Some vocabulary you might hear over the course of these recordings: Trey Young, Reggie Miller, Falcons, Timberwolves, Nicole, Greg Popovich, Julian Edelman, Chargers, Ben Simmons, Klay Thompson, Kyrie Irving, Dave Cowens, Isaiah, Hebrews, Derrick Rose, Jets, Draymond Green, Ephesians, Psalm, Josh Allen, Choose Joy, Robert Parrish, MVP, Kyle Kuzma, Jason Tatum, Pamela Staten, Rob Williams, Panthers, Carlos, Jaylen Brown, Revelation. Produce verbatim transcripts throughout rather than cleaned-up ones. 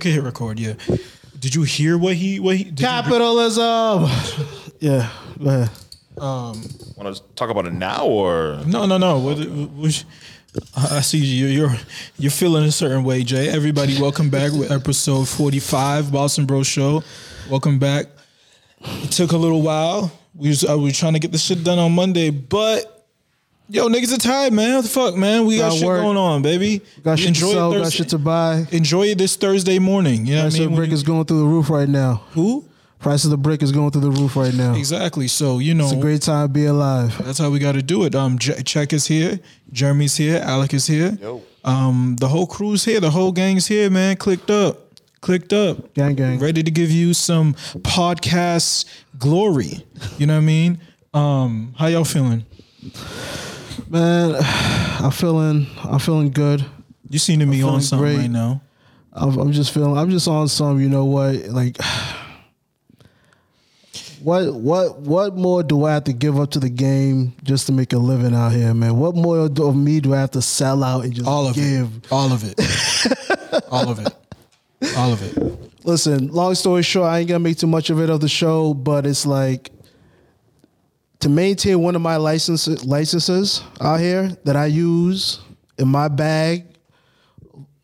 can hit record. Yeah. Did you hear what he? What he? Did Capitalism. You, yeah, man. Um, Want to talk about it now or no? No, no. What, what, I see you. You're you're feeling a certain way, Jay. Everybody, welcome back with episode forty-five, Boston Bro Show. Welcome back. It took a little while. We was, uh, we were trying to get this shit done on Monday, but. Yo, niggas are tired, man. What the fuck, man? We got, got shit work. going on, baby. Got shit enjoy to sell, got shit to buy. Enjoy it this Thursday morning. You know Price what I mean? Price of the brick you... is going through the roof right now. Who? Price of the brick is going through the roof right now. Exactly. So, you know. It's a great time to be alive. That's how we got to do it. Um, J- Check is here. Jeremy's here. Alec is here. Yo. Um, The whole crew's here. The whole gang's here, man. Clicked up. Clicked up. Gang, gang. Ready to give you some podcast glory. You know what I mean? Um, How y'all feeling? Man, I'm feeling I'm feeling good. You seem to be on something great. right now. I'm, I'm just feeling I'm just on some, you know what? Like what what what more do I have to give up to the game just to make a living out here, man? What more of me do I have to sell out and just all of give? It. All of it. All of it. All of it. Listen, long story short, I ain't gonna make too much of it of the show, but it's like to maintain one of my license, licenses out here that I use in my bag,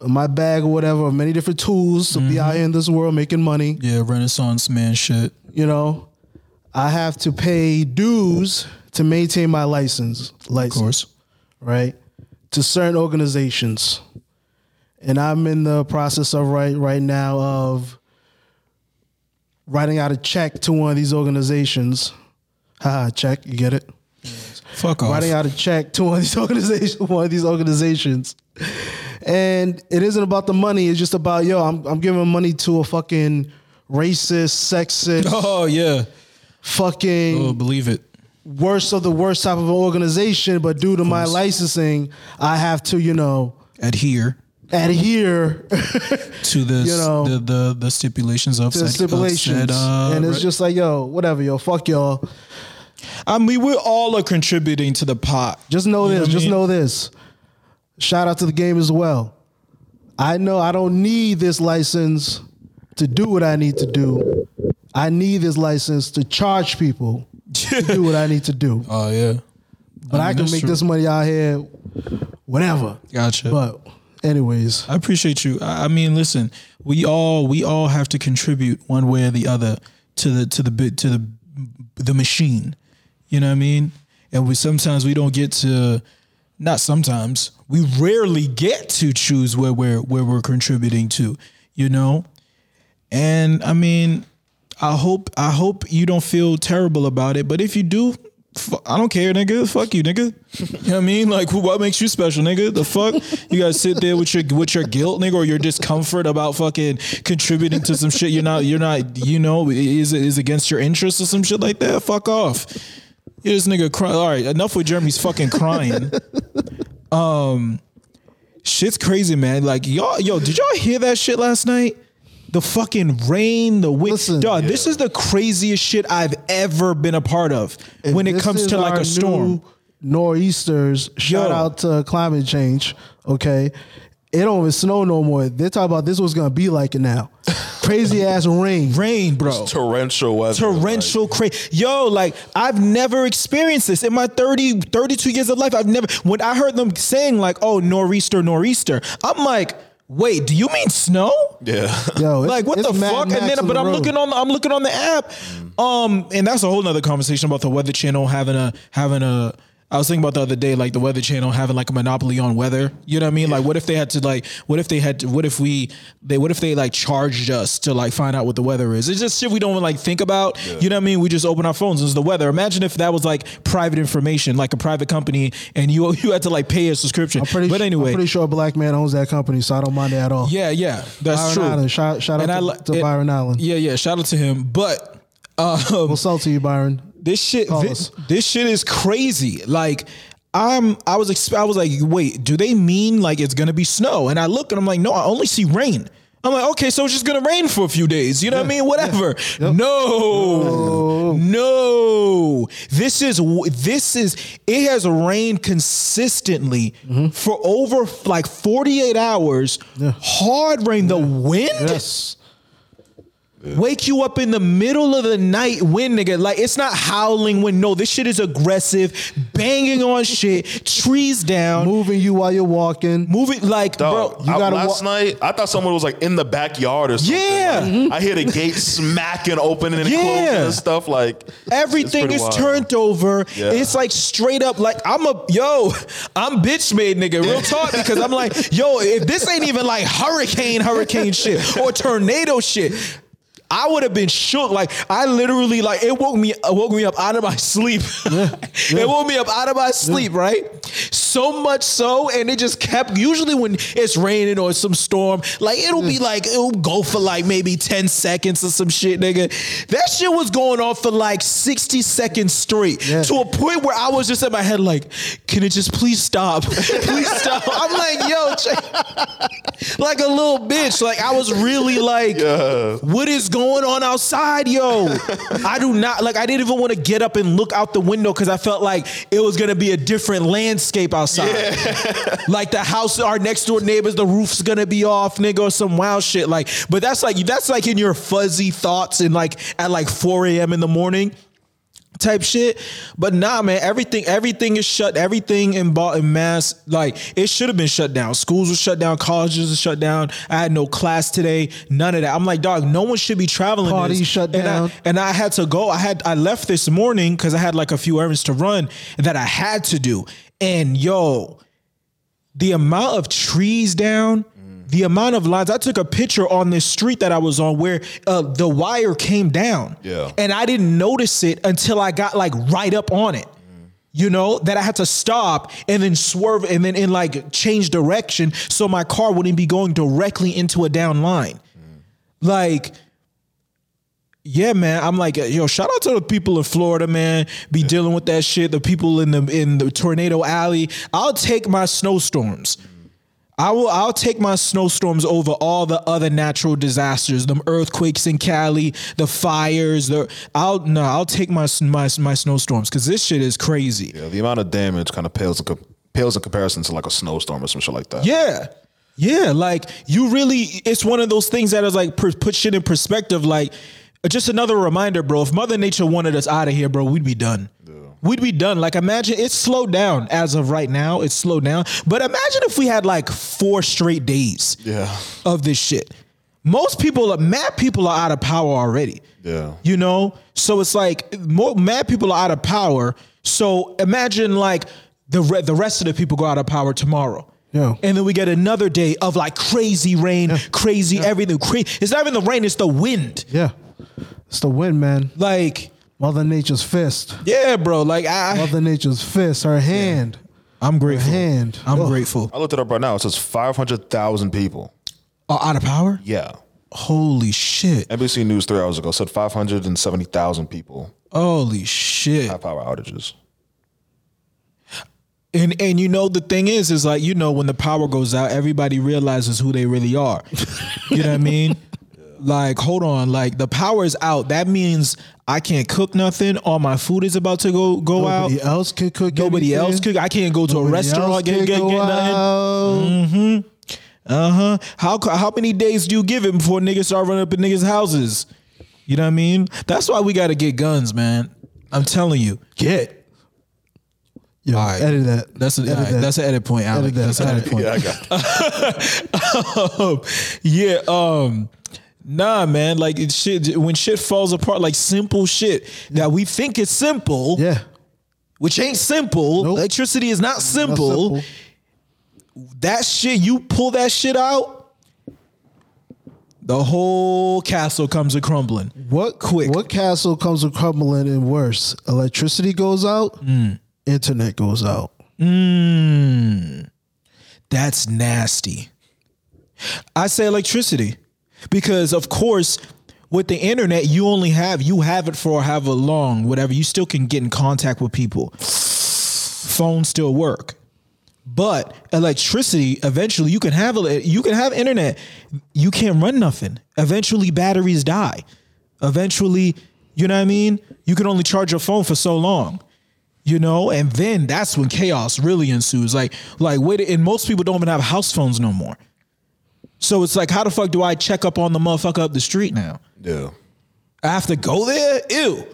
in my bag or whatever, many different tools to mm-hmm. be out here in this world making money. Yeah, Renaissance man shit. You know, I have to pay dues to maintain my license. license of course. Right? To certain organizations. And I'm in the process of right right now of writing out a check to one of these organizations. Haha, check, you get it? Fuck off. Writing out a check to one of these organizations, one of these organizations. And it isn't about the money, it's just about, yo, I'm I'm giving money to a fucking racist, sexist. Oh, yeah. Fucking. Oh, believe it. Worst of the worst type of an organization, but due to my licensing, I have to, you know. Adhere. Adhere to this, you know, the the the stipulations of the stipulations, upset, uh, and it's just like yo, whatever, yo, fuck y'all. I mean, we all are contributing to the pot. Just know you this. Know just mean? know this. Shout out to the game as well. I know I don't need this license to do what I need to do. I need this license to charge people to do what I need to do. Oh uh, yeah, but I, mean, I can make true. this money out here, whatever. Gotcha, but. Anyways, I appreciate you. I mean, listen, we all we all have to contribute one way or the other to the to the bit to the the machine. You know what I mean? And we sometimes we don't get to, not sometimes we rarely get to choose where we're where we're contributing to. You know, and I mean, I hope I hope you don't feel terrible about it. But if you do. I don't care, nigga. Fuck you, nigga. You know what I mean? Like, what makes you special, nigga? The fuck? You gotta sit there with your with your guilt, nigga, or your discomfort about fucking contributing to some shit you're not, you're not, you know, is is against your interests or some shit like that? Fuck off. You're this nigga crying. All right, enough with Jeremy's fucking crying. Um, shit's crazy, man. Like, y'all, yo, did y'all hear that shit last night? The fucking rain, the wind. Listen, dog, yeah. This is the craziest shit I've ever been a part of if when it comes to like a storm. Nor'easters, shout Yo. out to climate change, okay? It don't even snow no more. They're talking about this was going to be like it now. Crazy ass rain. Rain, bro. It's torrential weather. Torrential like. crazy. Yo, like, I've never experienced this in my thirty, thirty-two years of life. I've never, when I heard them saying like, oh, nor'easter, nor'easter, I'm like, wait, do you mean snow? Yeah. Yo, like what the Mad fuck? Max and then, but the I'm road. looking on, I'm looking on the app, um, and that's a whole nother conversation about the Weather Channel having a having a. I was thinking about the other day, like the Weather Channel having like a monopoly on weather. You know what I mean? Like, what if they had to like, what if they had to, what if we, they, what if they like charged us to like find out what the weather is? It's just shit we don't like think about. Yeah. You know what I mean? We just open our phones. It's the weather. Imagine if that was like private information, like a private company, and you you had to like pay a subscription. I'm pretty but anyway, I'm pretty sure a black man owns that company, so I don't mind it at all. Yeah, yeah, that's Byron true. Island. Shout, shout out and to, I, to it, Byron Island. Yeah, yeah, shout out to him. But um, we'll sell to you, Byron. This shit, this, this shit is crazy. Like, I'm, I was, I was like, wait, do they mean like it's gonna be snow? And I look and I'm like, no, I only see rain. I'm like, okay, so it's just going to rain for a few days. You know yeah, what I mean? Whatever. Yeah, yep. No, no. This is, this is, it has rained consistently mm-hmm. for over like forty-eight hours. Yeah. Hard rain, yeah. the wind? Yes. Wake you up in the middle of the night wind, nigga. Like, it's not howling wind. No, this shit is aggressive, banging on shit, trees down. Moving you while you're walking. Moving, like, dog, bro. You I, gotta last wa- night, I thought someone was, like, in the backyard or something. Yeah. Like, mm-hmm. I hear the gate smacking open and yeah. closing and stuff. Like, everything is wild. Turned over. Yeah. It's, like, straight up, like, I'm a, yo, I'm bitch made, nigga. Real talk, because I'm like, yo, if this ain't even, like, hurricane, hurricane shit or tornado shit. I would have been shook. Like, I literally, like, it woke me woke me up out of my sleep. Yeah, yeah. It woke me up out of my sleep, yeah. right? So much so, and it just kept, usually when it's raining or some storm, like, it'll yeah. be like, it'll go for like maybe ten seconds or some shit, nigga. That shit was going on for like sixty seconds straight yeah. to a point where I was just in my head like, can it just please stop? Please stop. I'm like, yo, ch-. like a little bitch. Like, I was really like, yeah. what is going going on outside, yo? I do not, like, I didn't even want to get up and look out the window because I felt like it was going to be a different landscape outside. Yeah. Like, the house, our next door neighbors, the roof's going to be off, nigga, or some wild shit. Like, but that's like, that's like in your fuzzy thoughts and like at like four a.m. in the morning type shit. But nah, man, everything, everything is shut. Everything in Boston, Mass, like, it should have been shut down. Schools were shut down. Colleges were shut down. I had no class today. None of that. I'm like, dog, no one should be traveling. Party this. Shut down. And I, and I had to go. I had, I left this morning because I had like a few errands to run that I had to do. And yo, the amount of trees down, mm. the amount of lines. I took a picture on this street that I was on where uh, the wire came down. Yeah. And I didn't notice it until I got like right up on it. Mm. You know, that I had to stop and then swerve and then in like change direction so my car wouldn't be going directly into a down line. Mm. Like, yeah, man. I'm like, yo, shout out to the people in Florida, man. Be yeah. dealing with that shit. The people in the in the tornado alley. I'll take my snowstorms. I will. I'll take my snowstorms over all the other natural disasters, them earthquakes in Cali, the fires. The I'll no. I'll take my my my snowstorms because this shit is crazy. Yeah, the amount of damage kind of pales in, pales in comparison to like a snowstorm or some shit like that. Yeah, yeah. Like you really, it's one of those things that is like per, put shit in perspective. Like just another reminder, bro. If Mother Nature wanted us out of here, bro, we'd be done. Yeah. We'd be done. Like, imagine it's slowed down as of right now. It's slowed down. But imagine if we had like four straight days yeah. of this shit. Most people, mad people are out of power already. Yeah. You know? So it's like, more mad people are out of power. So imagine like the re- the rest of the people go out of power tomorrow. Yeah. And then we get another day of like crazy rain, yeah. crazy yeah. everything. Cra- it's not even the rain, it's the wind. Yeah. It's the wind, man. Like... Mother Nature's fist. Yeah, bro. Like I, Mother Nature's fist, her hand. Yeah. I'm grateful. Her hand. I'm Ugh. grateful. I looked it up right now. It says five hundred thousand people. Are out of power? Yeah. Holy shit. N B C News three hours ago said five hundred seventy thousand people. Holy shit. High power outages. And and you know the thing is, is like, you know, when the power goes out, everybody realizes who they really are. You know what I mean? Like, hold on, like the power is out. That means I can't cook nothing. All my food is about to go go Nobody out. Nobody else can cook. Nobody anything. else cook. I can't go to Nobody a restaurant get get, get nothing. Mm-hmm. Uh huh. How how many days do you give it before niggas start running up in niggas' houses? You know what I mean? That's why we got to get guns, man. I'm telling you, get. Yo, all right. Edit that. That's an edit, right. that. That's an edit point, Alec. Edit that. That's an edit point. Yeah, I got. um, yeah. Um. Nah, man, like it shit when shit falls apart, like simple shit that we think is simple, yeah, which ain't simple. Nope. Electricity is not simple. not simple. That shit, you pull that shit out, the whole castle comes a crumbling. What quick? What castle comes a crumbling and worse? Electricity goes out, mm. internet goes out. Mm. That's nasty. I say electricity. Because of course, with the internet, you only have you have it for however long, whatever. You still can get in contact with people. Phones still work, But electricity, eventually you can have you can have internet. You can't run nothing. Eventually batteries die. Eventually, you know what I mean? You can only charge your phone for so long. You know, and then that's when chaos really ensues. Like, like wait, and most people don't even have house phones no more. So it's like, how the fuck do I check up on the motherfucker up the street now? Yeah. I have to go there? Ew.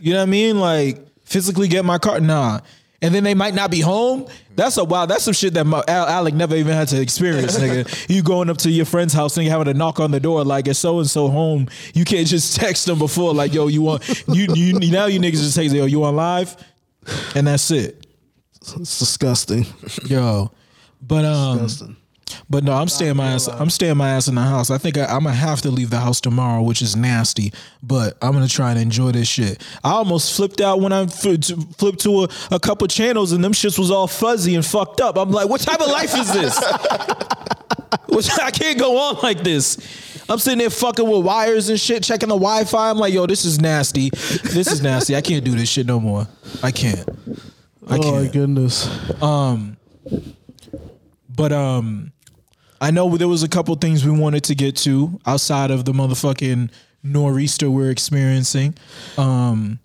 You know what I mean? Like, physically get my car? Nah. And then they might not be home. That's a wow. That's some shit that my, Alec never even had to experience, nigga. You going up to your friend's house and having to knock on the door like, is so and so home? You can't just text them before like, yo, you want you you now you niggas just text, yo, you on live, and that's it. It's disgusting, yo. But um, disgusting. But no, I'm staying my ass. I'm staying my ass in the house. I think I, I'm gonna have to leave the house tomorrow, which is nasty. But I'm gonna try and enjoy this shit. I almost flipped out when I flipped to a, a couple channels and them shits was all fuzzy and fucked up. I'm like, what type of life is this? Which I can't go on like this. I'm sitting there fucking with wires and shit, checking the Wi-Fi. I'm like, yo, this is nasty. This is nasty. I can't do this shit no more. I can't. I can't. Oh my goodness. Um. But um. I know there was a couple things we wanted to get to outside of the motherfucking nor'easter we're experiencing. Um,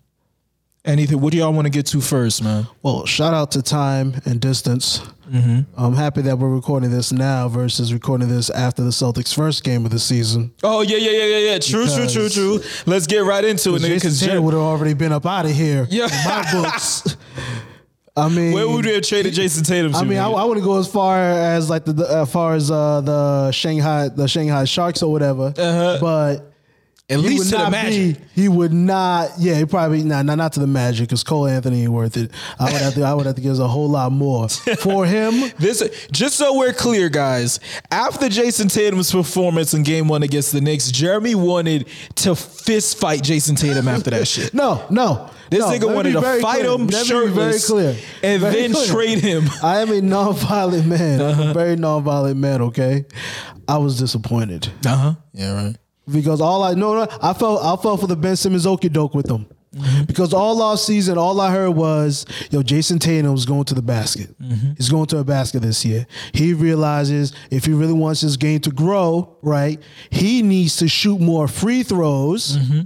anything? What do y'all want to get to first, man? Well, shout out to time and distance. Mm-hmm. I'm happy that we're recording this now versus recording this after the Celtics' first game of the season. Oh yeah, yeah, yeah, yeah, yeah. True, because true, true, true. Let's get right into it, nigga. Because Jason Tatum would have already been up out of here. Yeah, in my books. I mean, where would we have traded Jason Tatum to? I mean, I, I would go as far as like the as far as uh, the Shanghai the Shanghai Sharks or whatever, uh-huh. but at least to the Magic, be, he would not. Yeah, he probably not nah, not to the Magic because Cole Anthony ain't worth it. I would have to I would have to give us a whole lot more for him. This just so we're clear, guys. After Jason Tatum's performance in Game One against the Knicks, Jeremy wanted to fist fight Jason Tatum after that shit. No, no. This no, nigga wanted to fight clear. him let shirtless very clear. and very then clear. trade him. I am a nonviolent man. Uh-huh. I'm a very nonviolent man, okay? I was disappointed. Uh-huh. Yeah, right. Because all I know, I felt I felt for the Ben Simmons okie doke with them. Mm-hmm. Because all off season, all I heard was, yo, Jason Tatum was going to the basket. Mm-hmm. He's going to a basket this year. He realizes if he really wants his game to grow, right, he needs to shoot more free throws. Mm-hmm.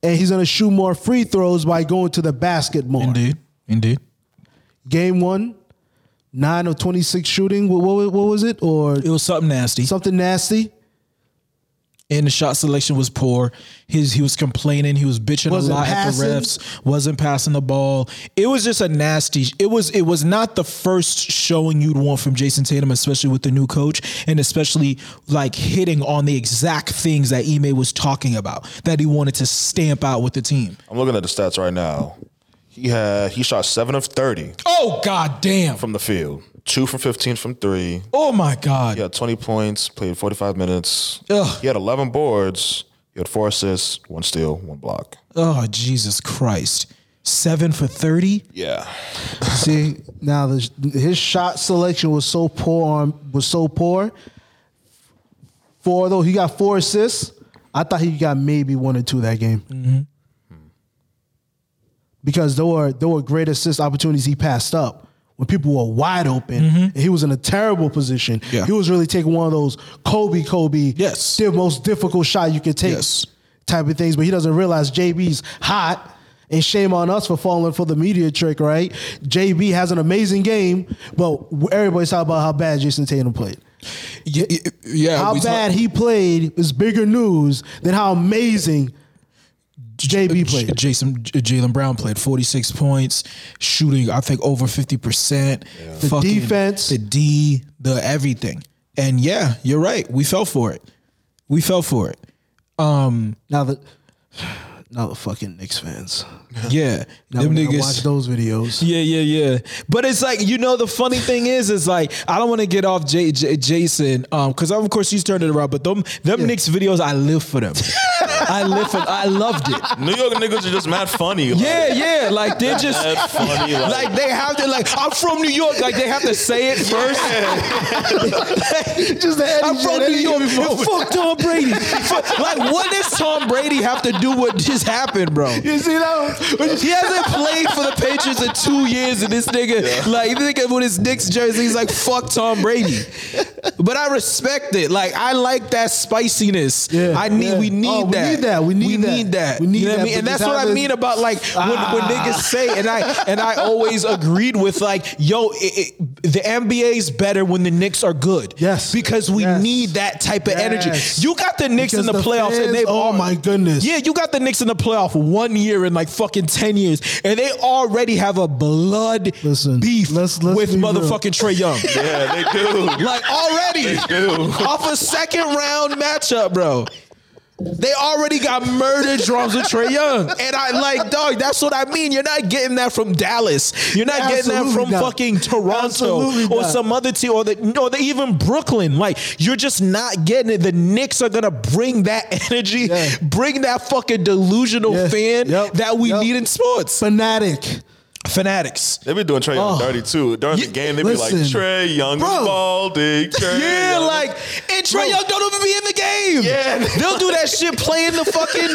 And he's going to shoot more free throws by going to the basket more. Indeed. Indeed. Game one, nine of twenty-six shooting. What, what, what was it? Or It was something nasty. Something nasty. And the shot selection was poor. His He was complaining. He was bitching wasn't a lot passing. at the refs. Wasn't passing the ball. It was just a nasty. It was It was not the first showing you'd want from Jason Tatum, especially with the new coach, and especially like hitting on the exact things that Ime was talking about that he wanted to stamp out with the team. I'm looking at the stats right now. He had he shot seven of thirty. Oh, goddamn. From the field. two from fifteen from three. Oh, my God. He had twenty points, played forty-five minutes. Ugh. He had eleven boards. He had four assists, one steal, one block. Oh, Jesus Christ. seven for thirty? Yeah. See, now the, his shot selection was so poor. On, was so poor. Four, though. He got four assists. I thought he got maybe one or two that game. Mm-hmm. Because there were there were great assist opportunities he passed up when people were wide open. Mm-hmm. And he was in a terrible position. Yeah. He was really taking one of those Kobe, Kobe, yes. the most difficult shot you could take yes. type of things. But he doesn't realize J B's hot, and shame on us for falling for the media trick, right? J B has an amazing game, but everybody's talking about how bad Jason Tatum played. Yeah, yeah, how bad talk- he played is bigger news than how amazing J B played. Jason Jaylen Brown played forty-six points, shooting I think over fifty percent. Yeah. The fucking defense, the D, the everything. And yeah, you're right. We fell for it. We fell for it. Um, now the now the fucking Knicks fans. Yeah, now them niggas watch those videos. Yeah, yeah, yeah. But it's like, you know, the funny thing is, is like I don't want to get off J, J, Jason, um, because of course he's turned it around. But them them yeah. Knicks videos, I live for them. I live for. I loved it. New York niggas are just mad funny. Like, yeah, yeah, like they're just mad funny. Like. like they have to. Like I'm from New York. Like they have to say it first. Just the I'm from New York. Yo, fuck Tom Brady. Like what does Tom Brady have to do? What just happened, bro? You see that? He hasn't played for the Patriots in two years, and this nigga, yeah. like, nigga with his Knicks jersey, he's like, fuck Tom Brady. But I respect it. Like, I like that spiciness. Yeah, I need. Yeah. We need oh, that. We need that. We need, we that. need that. We need you know that. What I mean? And that's what I mean about like when, ah. when niggas say, and I and I always agreed with like, yo, it, it, the N B A's better when the Knicks are good. Yes, because we yes. need that type of yes. energy. You got the Knicks because in the, the playoffs, fans, and they've oh my goodness. Yeah, you got the Knicks in the playoff one year in like fucking ten years, and they already have a blood listen, beef let's, let's with motherfucking real. Trey Young. Yeah, they do. Like already they do. Off a second round matchup, bro. They already got murdered drums with Trey Young. And I like, dog, that's what I mean. You're not getting that from Dallas. You're not Absolutely getting that from not. fucking Toronto Absolutely or not. some other team or, the, or the, even Brooklyn. Like, you're just not getting it. The Knicks are going to bring that energy, yeah. bring that fucking delusional yeah. fan yep. that we yep. need in sports. Fanatic. Fanatics. They be doing Trey Young oh. dirty too. During yeah, the game, they be listen, like, Trey Young baldy. Yeah, Young. like, and Trey bro. Young don't even be in the game. Yeah, they'll do that shit playing the fucking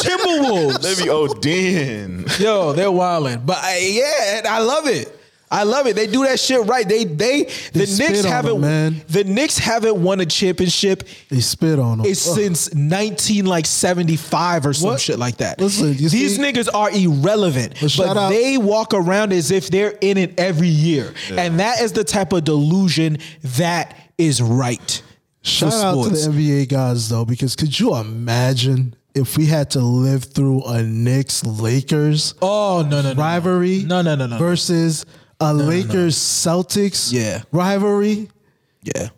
Timberwolves. They be ODing. Yo, they're wildin'. But I, yeah, and I love it. I love it. They do that shit right. They they, they the Knicks haven't them, man. the Knicks haven't won a championship. They spit on them. It's since nineteen like seventy five or some what? shit like that. Listen, you these see? niggas are irrelevant, but, but they walk around as if they're in it every year, yeah. and that is the type of delusion that is right. Shout out to the N B A guys though, because could you imagine? If we had to live through a Knicks Lakers oh no no, no rivalry no no no no versus a no, Lakers Celtics no, no. yeah. rivalry yeah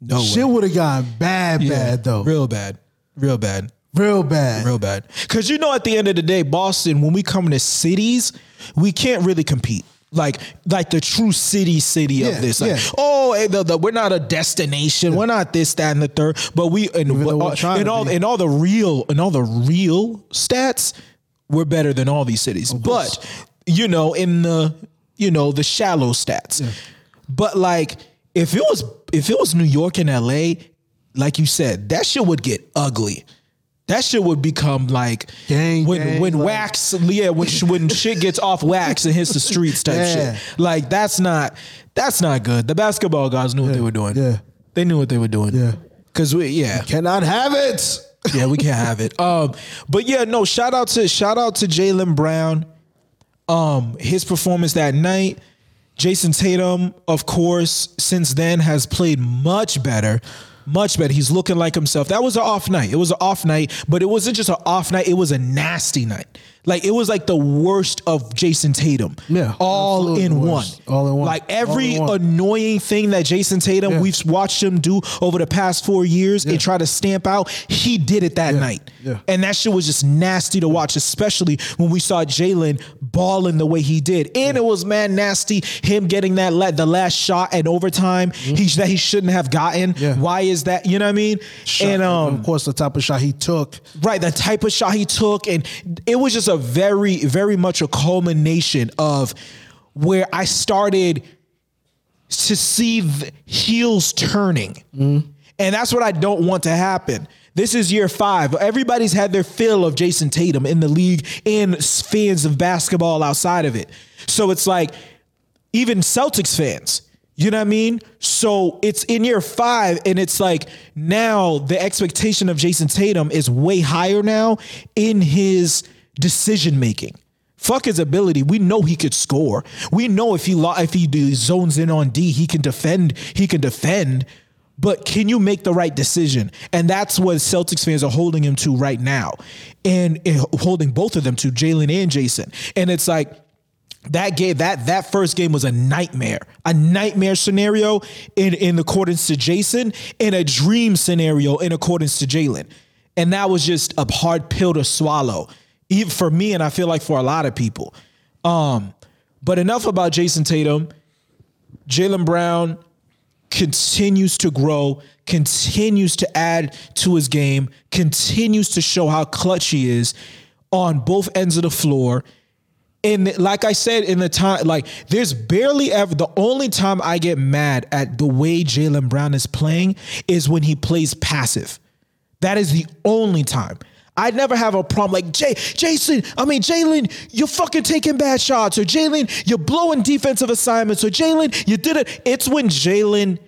no shit would have gotten bad yeah. bad though real bad real bad real bad real bad because you know at the end of the day Boston when we come to cities we can't really compete. Like, like the true city, city yeah, of this. Like, yeah. oh, the, the, we're not a destination. Yeah. We're not this, that, and the third. But we and all in all, in all the real, in all the real stats, we're better than all these cities. Of but course. you know, in the you know the shallow stats. Yeah. But like, if it was if it was New York and L A, like you said, that shit would get ugly. That shit would become like gang, when gang, when like. wax, yeah, when when shit gets off wax and hits the streets type yeah. shit. Like that's not that's not good. The basketball guys knew yeah. what they were doing. Yeah, they knew what they were doing. Yeah, because we yeah we cannot have it. Yeah, we can't have it. Um, but yeah, no. Shout out to shout out to Jaylen Brown. Um, his performance that night. Jason Tatum, of course, since then has played much better. Much better. He's looking like himself. That was an off night. It was an off night, but it wasn't just an off night. It was a nasty night. Like, it was like the worst of Jason Tatum. Yeah. All in one. All in one. Like, every annoying thing that Jason Tatum, yeah. we've watched him do over the past four years yeah. and try to stamp out, he did it that yeah. night. Yeah. And that shit was just nasty to watch, especially when we saw Jaylen balling the way he did. And yeah. it was, man, nasty. Him getting that la- the last shot at overtime mm-hmm. he, that he shouldn't have gotten. Yeah. Why is that? You know what I mean? Shot, and, um, of course, the type of shot he took. Right. The type of shot he took. And it was just a very, very much a culmination of where I started to see the heels turning. Mm. And that's what I don't want to happen. This is year five. Everybody's had their fill of Jason Tatum in the league and fans of basketball outside of it. So it's like even Celtics fans, you know what I mean? So it's in year five and it's like now the expectation of Jason Tatum is way higher now in his decision making. Fuck his ability. We know he could score. We know if he lo- if he do zones in on D, he can defend. He can defend. But can you make the right decision? And that's what Celtics fans are holding him to right now, and, and holding both of them to, Jaylen and Jason. And it's like that game, that that first game was a nightmare, a nightmare scenario in in accordance to Jason, and a dream scenario in accordance to Jaylen. And that was just a hard pill to swallow. Even for me, and I feel like for a lot of people. Um, but enough about Jason Tatum. Jaylen Brown continues to grow, continues to add to his game, continues to show how clutch he is on both ends of the floor. And like I said, in the time, like there's barely ever, the only time I get mad at the way Jaylen Brown is playing is when he plays passive. That is the only time. I never have a problem like, Jay, Jason, I mean, Jaylen, you're fucking taking bad shots. Or Jaylen, you're blowing defensive assignments. Or Jaylen, you did it. It's when Jaylen,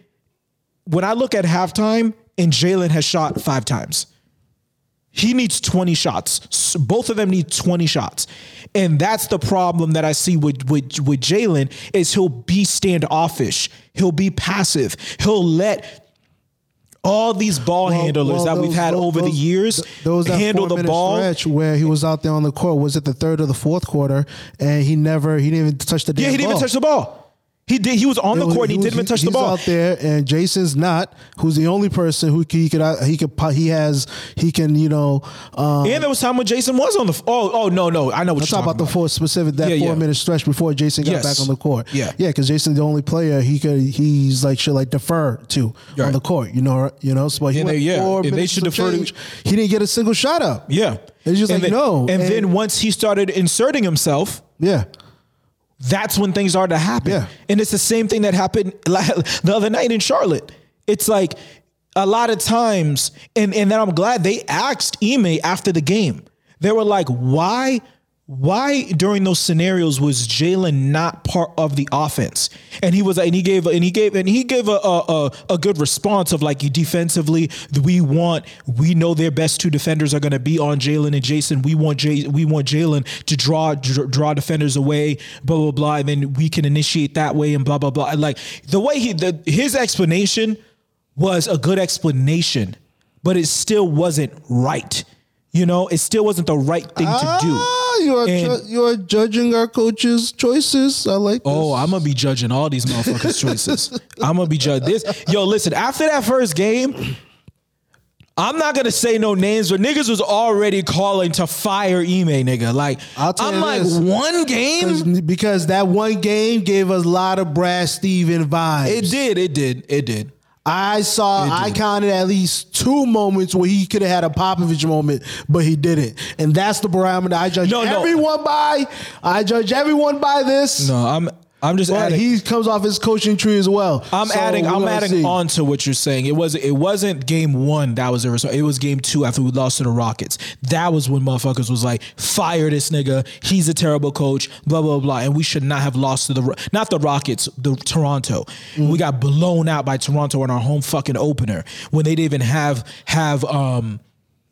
when I look at halftime and Jaylen has shot five times, he needs twenty shots. Both of them need twenty shots. And that's the problem that I see with, with, with Jaylen is he'll be standoffish. He'll be passive. He'll let all these ball well, handlers well, that those, we've had those, over those, the years th- those handle the ball. Stretch where he was out there on the court, was it the third or the fourth quarter? And he never, he didn't even touch the damn ball. Yeah, he didn't ball. even touch the ball. He did. He was on the was, court. He, he didn't was, even touch the ball. He's out there, and Jason's not. Who's the only person who he could he could he has he can you know. Um, and there was time when Jason was on the. Oh oh no no I know what I'm you're talking about. about the four specific that yeah, four yeah. minute stretch before Jason got yes. back on the court. Yeah yeah because Jason's the only player he could he's like should like defer to right. on the court. You know you know so he and went they, yeah. four and minutes they should defer change. To he didn't get a single shot up. Yeah it's just and like then, no. And, and then once he started inserting himself. Yeah. That's when things are to happen. Yeah. And it's the same thing that happened the other night in Charlotte. It's like a lot of times, and, and then I'm glad they asked Ime after the game. They were like, why, why during those scenarios was Jaylen not part of the offense? And he was, and he gave, and he gave, and he gave a, a, a good response of like, defensively, we want, we know their best two defenders are going to be on Jaylen and Jason. We want Jay, we want Jaylen to draw, dr- draw defenders away, blah, blah, blah. And then we can initiate that way and blah, blah, blah. And like the way he, the, his explanation was a good explanation, but it still wasn't right. You know, it still wasn't the right thing ah, to do. You are ju- you are judging our coaches' choices. I like this. Oh, I'm going to be judging all these motherfuckers' choices. I'm going to be judging this. Yo, listen, after that first game, I'm not going to say no names, but niggas was already calling to fire Ime, nigga. Like, I'll tell I'm you like, this. One game? Because that one game gave us a lot of Brad Steven vibes. It did, it did, it did. I saw, I counted at least two moments where he could have had a Popovich moment, but he didn't. And that's the barometer I judge no, everyone no. by. I judge everyone by this. No, I'm I'm just but adding. He comes off his coaching tree as well. I'm so adding I'm adding see. on to what you're saying. It was it wasn't game one that was the result. It was game two after we lost to the Rockets. That was when motherfuckers was like, fire this nigga. He's a terrible coach, blah, blah, blah. And we should not have lost to the, not the Rockets, the Toronto. Mm-hmm. We got blown out by Toronto in our home fucking opener when they didn't even have, have um,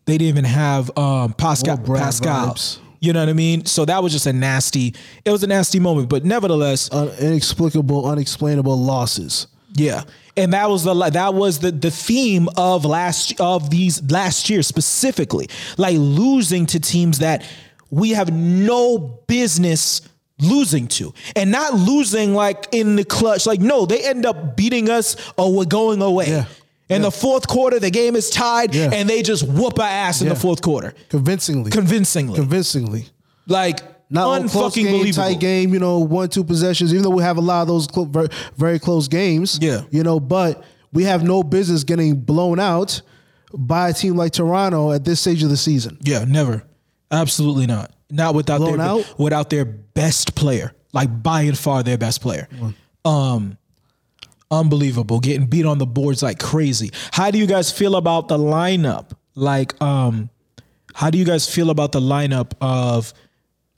they didn't even have um, Pascal. Oh, Pascal. Vibes. You know what I mean? So that was just a nasty, it was a nasty moment, but nevertheless. Uh, inexplicable, unexplainable losses. Yeah. And that was the, that was the, the theme of last, of these last year specifically, like losing to teams that we have no business losing to, and not losing like in the clutch. Like, no, they end up beating us or we're going away. Yeah. In yeah. the fourth quarter, the game is tied, yeah. and they just whoop our ass in yeah. the fourth quarter. Convincingly. Convincingly. Convincingly. Like, not unfucking close game, believable. Tight game, you know, one, two possessions, even though we have a lot of those cl- very, very close games. Yeah. You know, but we have no business getting blown out by a team like Toronto at this stage of the season. Yeah, never. Absolutely not. Not without, blown their, out? without their best player. Like, by and far, their best player. Mm. Um... Unbelievable. Getting beat on the boards like crazy. How do you guys feel about the lineup? Like, um, how do you guys feel about the lineup of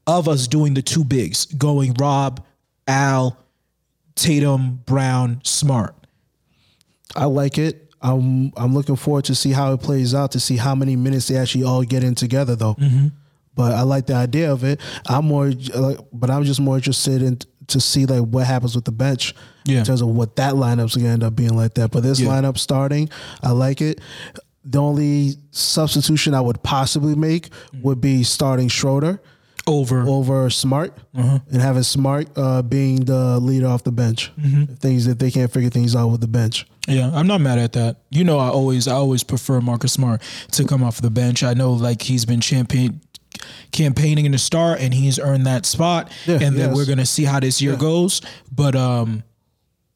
of us doing the two bigs, going Rob, Al, Tatum, Brown, Smart? I like it. I'm I'm looking forward to see how it plays out, to see how many minutes they actually all get in together, though. Mm-hmm. But I like the idea of it. I'm more, uh, but I'm just more interested in to see like what happens with the bench yeah. in terms of what that lineup's going to end up being like that. But this yeah. lineup starting, I like it. The only substitution I would possibly make would be starting Schroeder over over Smart uh-huh. and having Smart uh, being the leader off the bench. Mm-hmm. Things that they can't figure things out with the bench. Yeah, I'm not mad at that. You know, I always I always prefer Marcus Smart to come off the bench. I know like he's been champion campaigning in the start and he's earned that spot yeah, and then yes. we're going to see how this year yeah. goes. But um,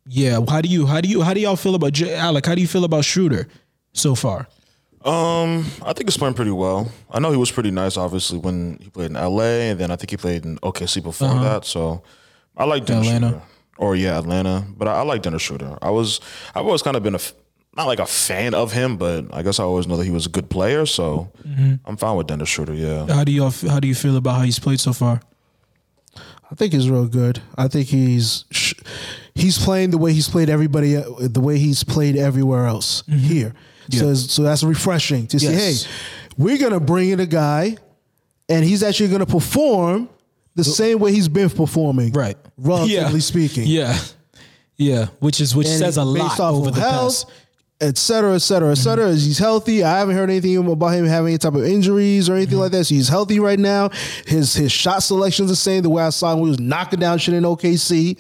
yeah, how do you how do you how do y'all feel about J- Alec? How do you feel about Schroeder so far? Um, I think it's playing pretty well. I know he was pretty nice, obviously, when he played in L A, and then I think he played in O K C before uh-huh. that. So I like Dennis Schroeder. Or yeah, Atlanta. But I, I like Dennis Schroeder. I was I've always kind of been a not like a fan of him, but I guess I always know that he was a good player. So mm-hmm. I'm fine with Dennis Schroeder. Yeah. How do y'all how do you feel about how he's played so far? I think he's real good. I think he's he's playing the way he's played everybody, the way he's played everywhere else mm-hmm. here. Yeah. So, so that's refreshing to yes. say, hey, we're going to bring in a guy and he's actually going to perform the, the same way he's been performing. Right. Relatively yeah. speaking. Yeah. Yeah. Which is which and says a lot over the health, past. Et cetera, et cetera, et cetera. Mm-hmm. He's healthy. I haven't heard anything about him having any type of injuries or anything mm-hmm. like that. So he's healthy right now. His his shot selection's the same. The way I saw him, he was knocking down shit in O K C.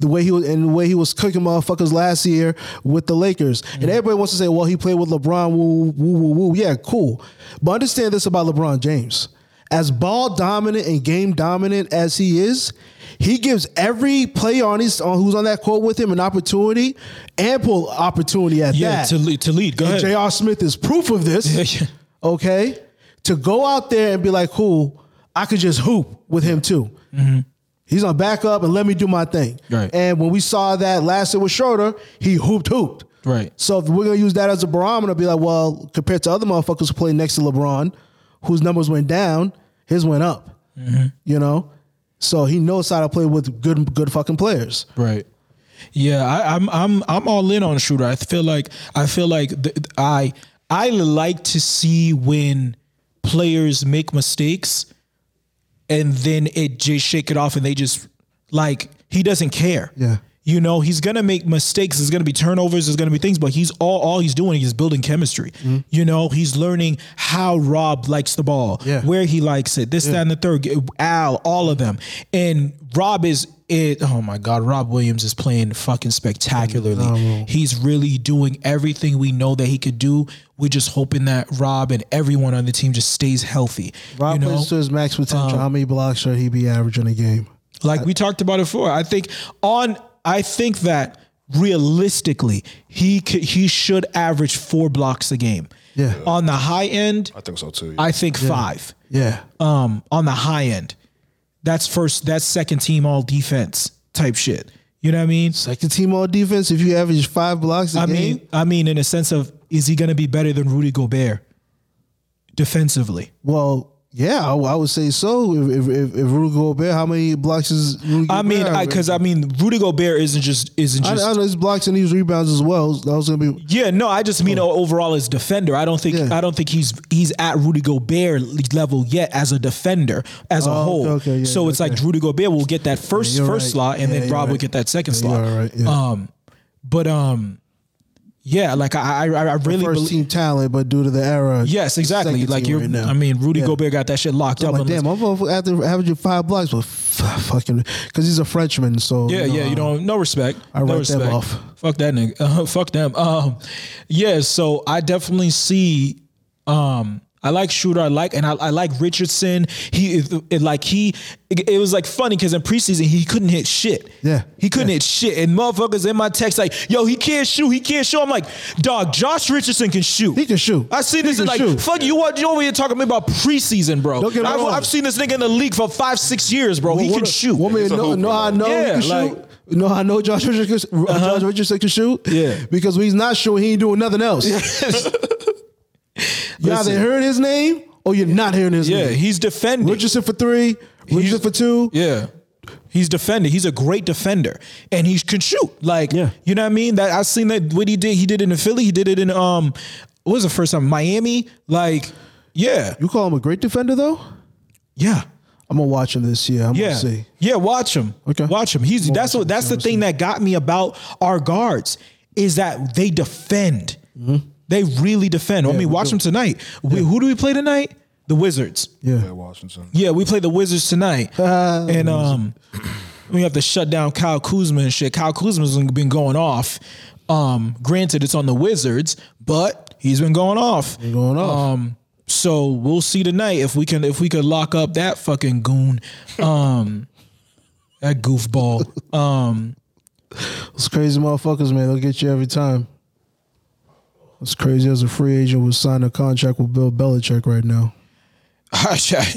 The way he was and the way he was cooking motherfuckers last year with the Lakers. Mm-hmm. And everybody wants to say, well, he played with LeBron. Woo, woo, woo, woo. Yeah, cool. But understand this about LeBron James. As ball dominant and game dominant as he is, he gives every player on his on who's on that court with him an opportunity, ample opportunity at yeah, that. Yeah, to lead, to lead. Go and ahead. J R. Smith is proof of this. Okay, to go out there and be like, "Cool, I could just hoop with him too." Mm-hmm. He's on backup and let me do my thing. Right. And when we saw that last year with Schroeder, he hooped hooped. Right. So if we're gonna use that as a barometer, be like, "Well, compared to other motherfuckers who play next to LeBron, whose numbers went down, his went up." Mm-hmm. You know. So he knows how to play with good, good fucking players, right? Yeah, I, I'm, I'm, I'm all in on Schroeder. I feel like, I feel like the, I, I like to see when players make mistakes, and then it just shake it off, and they just like he doesn't care. Yeah, you know, he's gonna make mistakes. There's gonna be turnovers. There's gonna be things, but he's all, all he's doing is building chemistry. Mm-hmm. You know, he's learning how Rob likes the ball, yeah. where he likes it, this, yeah. that, and the third. Al, all of them, and Rob is it. Oh my God, Rob Williams is playing fucking spectacularly. Oh. He's really doing everything we know that he could do. We're just hoping that Rob and everyone on the team just stays healthy. Rob you know? plays to his max potential. Um, how many blocks should he be averaging a game? Like I, we talked about it before. I think on. I think that realistically, he could, he should average four blocks a game. Yeah. On the high end, I think so too. Yeah. I think yeah. five. Yeah. Um. On the high end, that's first. That's second team all defense type shit. You know what I mean? Second team all defense. If you average five blocks a I game, I mean, I mean, in a sense of, is he going to be better than Rudy Gobert defensively? Well. Yeah, I, I would say so. If, if, if Rudy Gobert, how many blocks is Rudy Gobert? I mean, because I, I mean, Rudy Gobert isn't just isn't just. I, I know his blocks and his rebounds as well. That was gonna be. Yeah, no, I just mean oh. overall as defender. I don't think yeah. I don't think he's he's at Rudy Gobert level yet as a defender as oh, a whole. Okay, okay, yeah, so yeah, it's okay. like Rudy Gobert will get that first yeah, first right. slot, and yeah, then Rob right. will get that second yeah, slot. Right, yeah. Um, but um. Yeah, like I, I, I really first believe team talent, but due to the era, yes, exactly. Like you, right I mean, Rudy yeah. Gobert got that shit locked so up. I'm like, damn, I'm after averaging five blocks, but fucking because he's a Frenchman, so yeah, you know, yeah, you don't no respect. I no write respect. them off. Fuck that nigga. Uh, fuck them. Um, yeah, so I definitely see. Um, I like Schroeder. I like and I, I like Richardson. He it, it, like he. It, it was like funny because in preseason he couldn't hit shit. Yeah, he couldn't yeah. hit shit. And motherfuckers in my text like, yo, he can't shoot. He can't shoot. I'm like, dog, Josh Richardson can shoot. He can shoot. I seen he this like, shoot. fuck you. What you over here talking about preseason, bro? I've, I've seen this nigga in the league for five, six years, bro. Well, he can a, shoot. Woman, no, no, I know yeah, he can like, shoot. No, I know Josh Richardson. Uh-huh. Josh Richardson can shoot. Yeah, because when he's not shooting, he ain't doing nothing else. Yes. You either heard his name or you're not hearing his yeah, name. Yeah, he's defending. Richardson for three, Richardson for two. Yeah. He's defending. He's a great defender. And he can shoot. Like, yeah. you know what I mean? That I seen that what he did. He did it in Philly. He did it in um what was the first time? Miami. Like, yeah. You call him a great defender though? Yeah. I'm gonna watch him this year. I'm yeah. gonna see. Yeah, watch him. Okay. Watch him. He's that's what that's the thing that got me about our guards is that they defend. Mm-hmm. They really defend. Yeah, I mean, watch do. them tonight. Yeah. We, who do we play tonight? The Wizards. Yeah, yeah Washington. Yeah, we play the Wizards tonight, uh, and um, we have to shut down Kyle Kuzma and shit. Kyle Kuzma's been going off. Um, granted, it's on the Wizards, but he's been going off. Been going off. Um, so we'll see tonight if we can if we could lock up that fucking goon, um, that goofball. Um, Those crazy motherfuckers, man, they'll get you every time. As crazy as a free agent would sign a contract with Bill Belichick right now.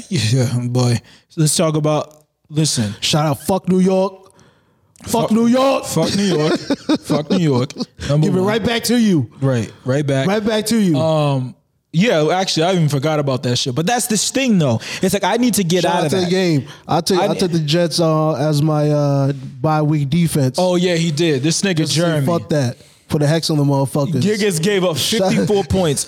Yeah, boy. Let's talk about, listen. Shout out, fuck New York. Fuck, fuck New York. Fuck New York. Fuck New York. Number Give one. It right back to you. Right. Right back. Right back to you. Um, Yeah, actually, I even forgot about that shit. But that's this thing, though. It's like, I need to get Shout out of that. Shout out to the game. I took, I, I took the Jets uh, as my uh, bye-week defense. Oh, yeah, he did. This nigga, Jeremy. Fuck that. Put a hex on the motherfuckers. Gigas gave up fifty-four points.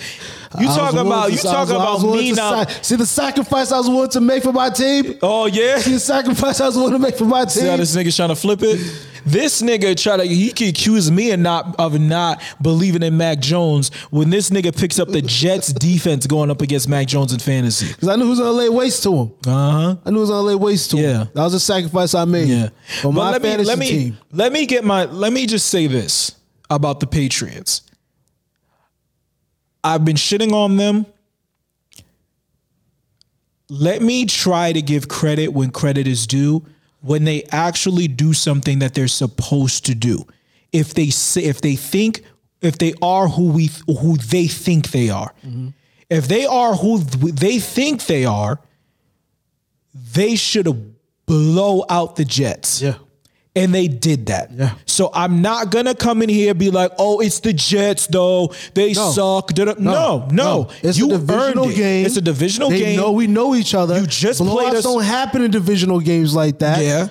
You talk about, you talk about me now. See the sacrifice I was willing to make for my team? Oh, yeah? See the sacrifice I was willing to make for my team? See how this nigga trying to flip it? This nigga try to, he can accuse me of not, of not believing in Mac Jones when this nigga picks up the Jets defense going up against Mac Jones in fantasy. Because I knew who was going to lay waste to him. Uh-huh. I knew who was going to lay waste to yeah. him. That was a sacrifice I made. Yeah. For my let me, fantasy let me, team. Let me get my, let me just say this about the Patriots. I've been shitting on them. Let me try to give credit when credit is due, when they actually do something that they're supposed to do. If they say, if they think, if they are who we who they think they are. Mm-hmm. If they are who they think they are, they should blow out the Jets. Yeah. And they did that. Yeah. So I'm not going to come in here and be like, oh, it's the Jets, though. They no. suck. No, no. no. It's you a divisional it. game. It's a divisional they game. No, we know each other. You just Blowouts played us. Don't happen in divisional games like that. Yeah.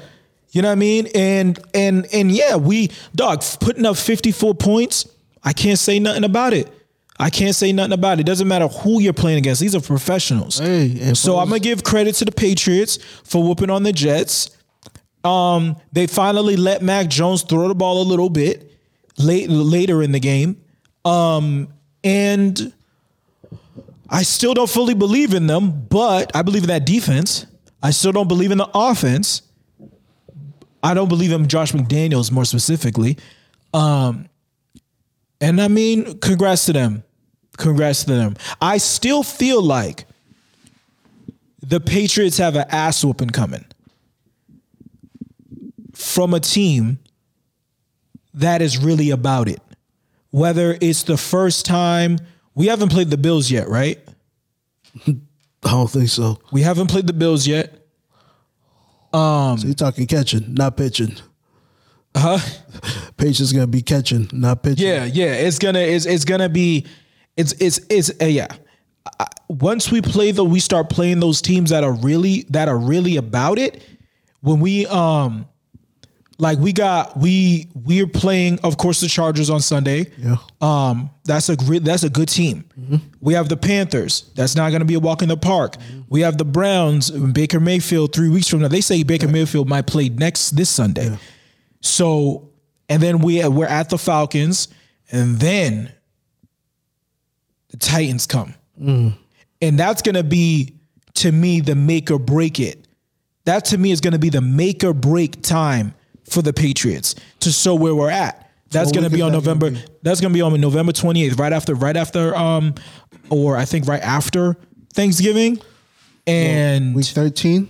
You know what I mean? And, and, and yeah, we, dog, putting up fifty-four points, I can't say nothing about it. I can't say nothing about it. It doesn't matter who you're playing against. These are professionals. Hey, so I'm going to give credit to the Patriots for whooping on the Jets. Um, they finally let Mac Jones throw the ball a little bit late, later in the game. Um, and I still don't fully believe in them, but I believe in that defense. I still don't believe in the offense. I don't believe in Josh McDaniels more specifically. Um, and I mean, congrats to them. Congrats to them. I still feel like the Patriots have an ass whooping coming from a team that is really about it. Whether it's the first time, we haven't played the Bills yet, right? I don't think so. We haven't played the Bills yet. Um, so you're talking catching, not pitching. Huh? Patriots gonna be catching, not pitching. Yeah, yeah. It's gonna, it's, it's gonna be, it's, it's, it's. Uh, yeah. I, once we play the, we start playing those teams that are really, that are really about it. When we, um. Like we got we we're playing, of course, the Chargers on Sunday. Yeah, um, that's a that's a good team. Mm-hmm. We have the Panthers. That's not going to be a walk in the park. Mm-hmm. We have the Browns. Baker Mayfield three weeks from now. They say Baker right. Mayfield might play next this Sunday. Yeah. So and then we we're at the Falcons, and then the Titans come, mm. and that's going to be to me the make or break it. That to me is going to be the make or break time for the Patriots to show where we're at. That's well, going to be on that November. Be. That's going to be on November twenty-eighth, right after, right after, um, or I think right after Thanksgiving and yeah, week thirteen.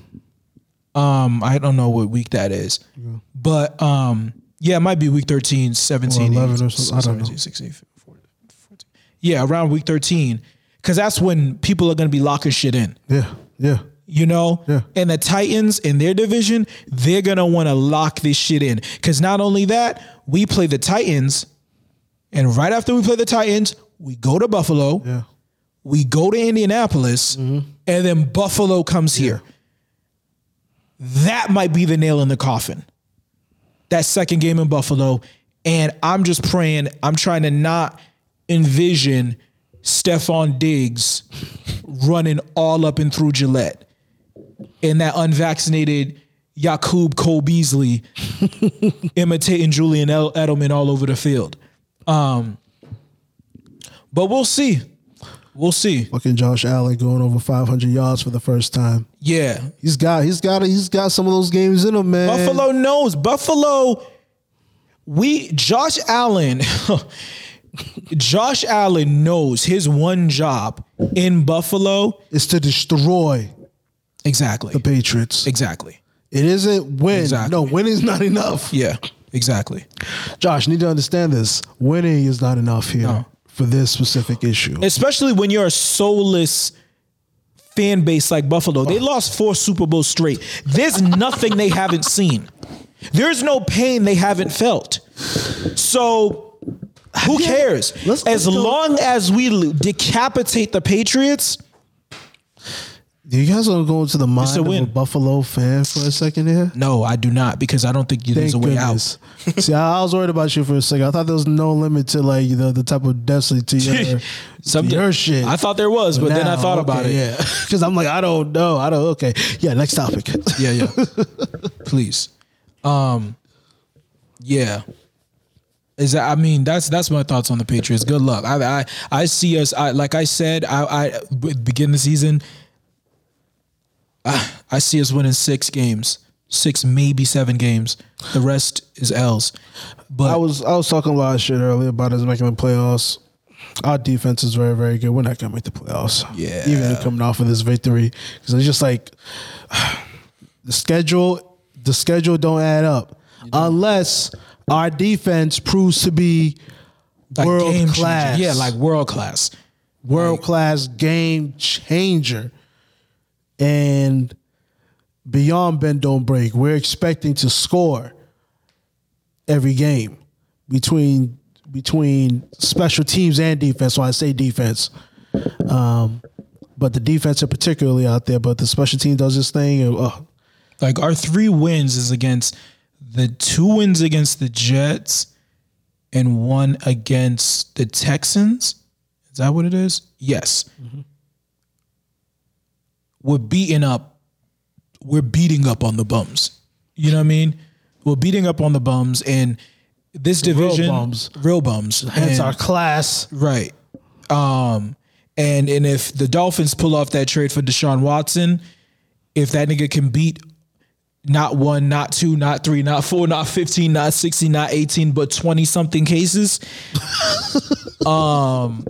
Um, I don't know what week that is, yeah. but, um, yeah, it might be week thirteen, seventeen, or eleven eighteen, or something. I don't know. sixteen, fourteen, fourteen. Yeah. Around week thirteen. Cause that's when people are going to be locking shit in. Yeah. Yeah. You know, yeah. and the Titans in their division, they're going to want to lock this shit in. Because not only that, we play the Titans. And right after we play the Titans, we go to Buffalo. Yeah. We go to Indianapolis. Mm-hmm. And then Buffalo comes yeah. here. That might be the nail in the coffin. That second game in Buffalo. And I'm just praying. I'm trying to not envision Stephon Diggs running all up and through Gillette. And that unvaccinated Yakub Cole Beasley imitating Julian Edelman all over the field. Um, but we'll see. We'll see. Fucking Josh Allen going over five hundred yards for the first time. Yeah. He's got he's got he's got some of those games in him, man. Buffalo knows. Buffalo we Josh Allen Josh Allen knows his one job in Buffalo is to destroy Exactly. The Patriots. Exactly. It isn't win. Exactly. No, win is not enough. Yeah. Exactly. Josh, you need to understand this. Winning is not enough here no. for this specific issue. Especially when you're a soulless fan base like Buffalo. Oh. They lost four Super Bowls straight. There's nothing they haven't seen. There's no pain they haven't felt. So who yeah. cares? Let's, as let's long as we decapitate the Patriots... You guys want to go into the mind of a Buffalo fan for a second here? No, I do not, because I don't think there's a way out. See, I, I was worried about you for a second. I thought there was no limit to like you know, the type of density to your, Some to your shit. I thought there was, but, but now, then I thought okay, about it. Yeah, because I'm like, I don't know. I don't. Okay, yeah. Next topic. yeah, yeah. Please. Um. Yeah. Is that, I mean, that's that's my thoughts on the Patriots. Good luck. I I, I see us. I like I said. I I begin the season. I see us winning six games, six maybe seven games. The rest is L's. But I was I was talking a lot of shit earlier about us making the playoffs. Our defense is very very good. We're not gonna make the playoffs. Yeah, even coming off of this victory, because it's just like the schedule, the schedule don't add up unless our defense proves to be like world class. Yeah, like world class, world like, class game changer. And beyond bend, don't break. We're expecting to score every game between between special teams and defense. So I say defense, um, but the defense are particularly out there. But the special team does this thing. And, uh, like our three wins is against the two wins against the Jets and one against the Texans. Is that what it is? Yes. Mm-hmm. We're beating up, we're beating up on the bums. You know what I mean? We're beating up on the bums, and this division, real bums, real bums. Hence our class, right? Um, and and if the Dolphins pull off that trade for Deshaun Watson, if that nigga can beat not one, not two, not three, not four, not fifteen, not sixteen, not eighteen, but twenty something cases, um.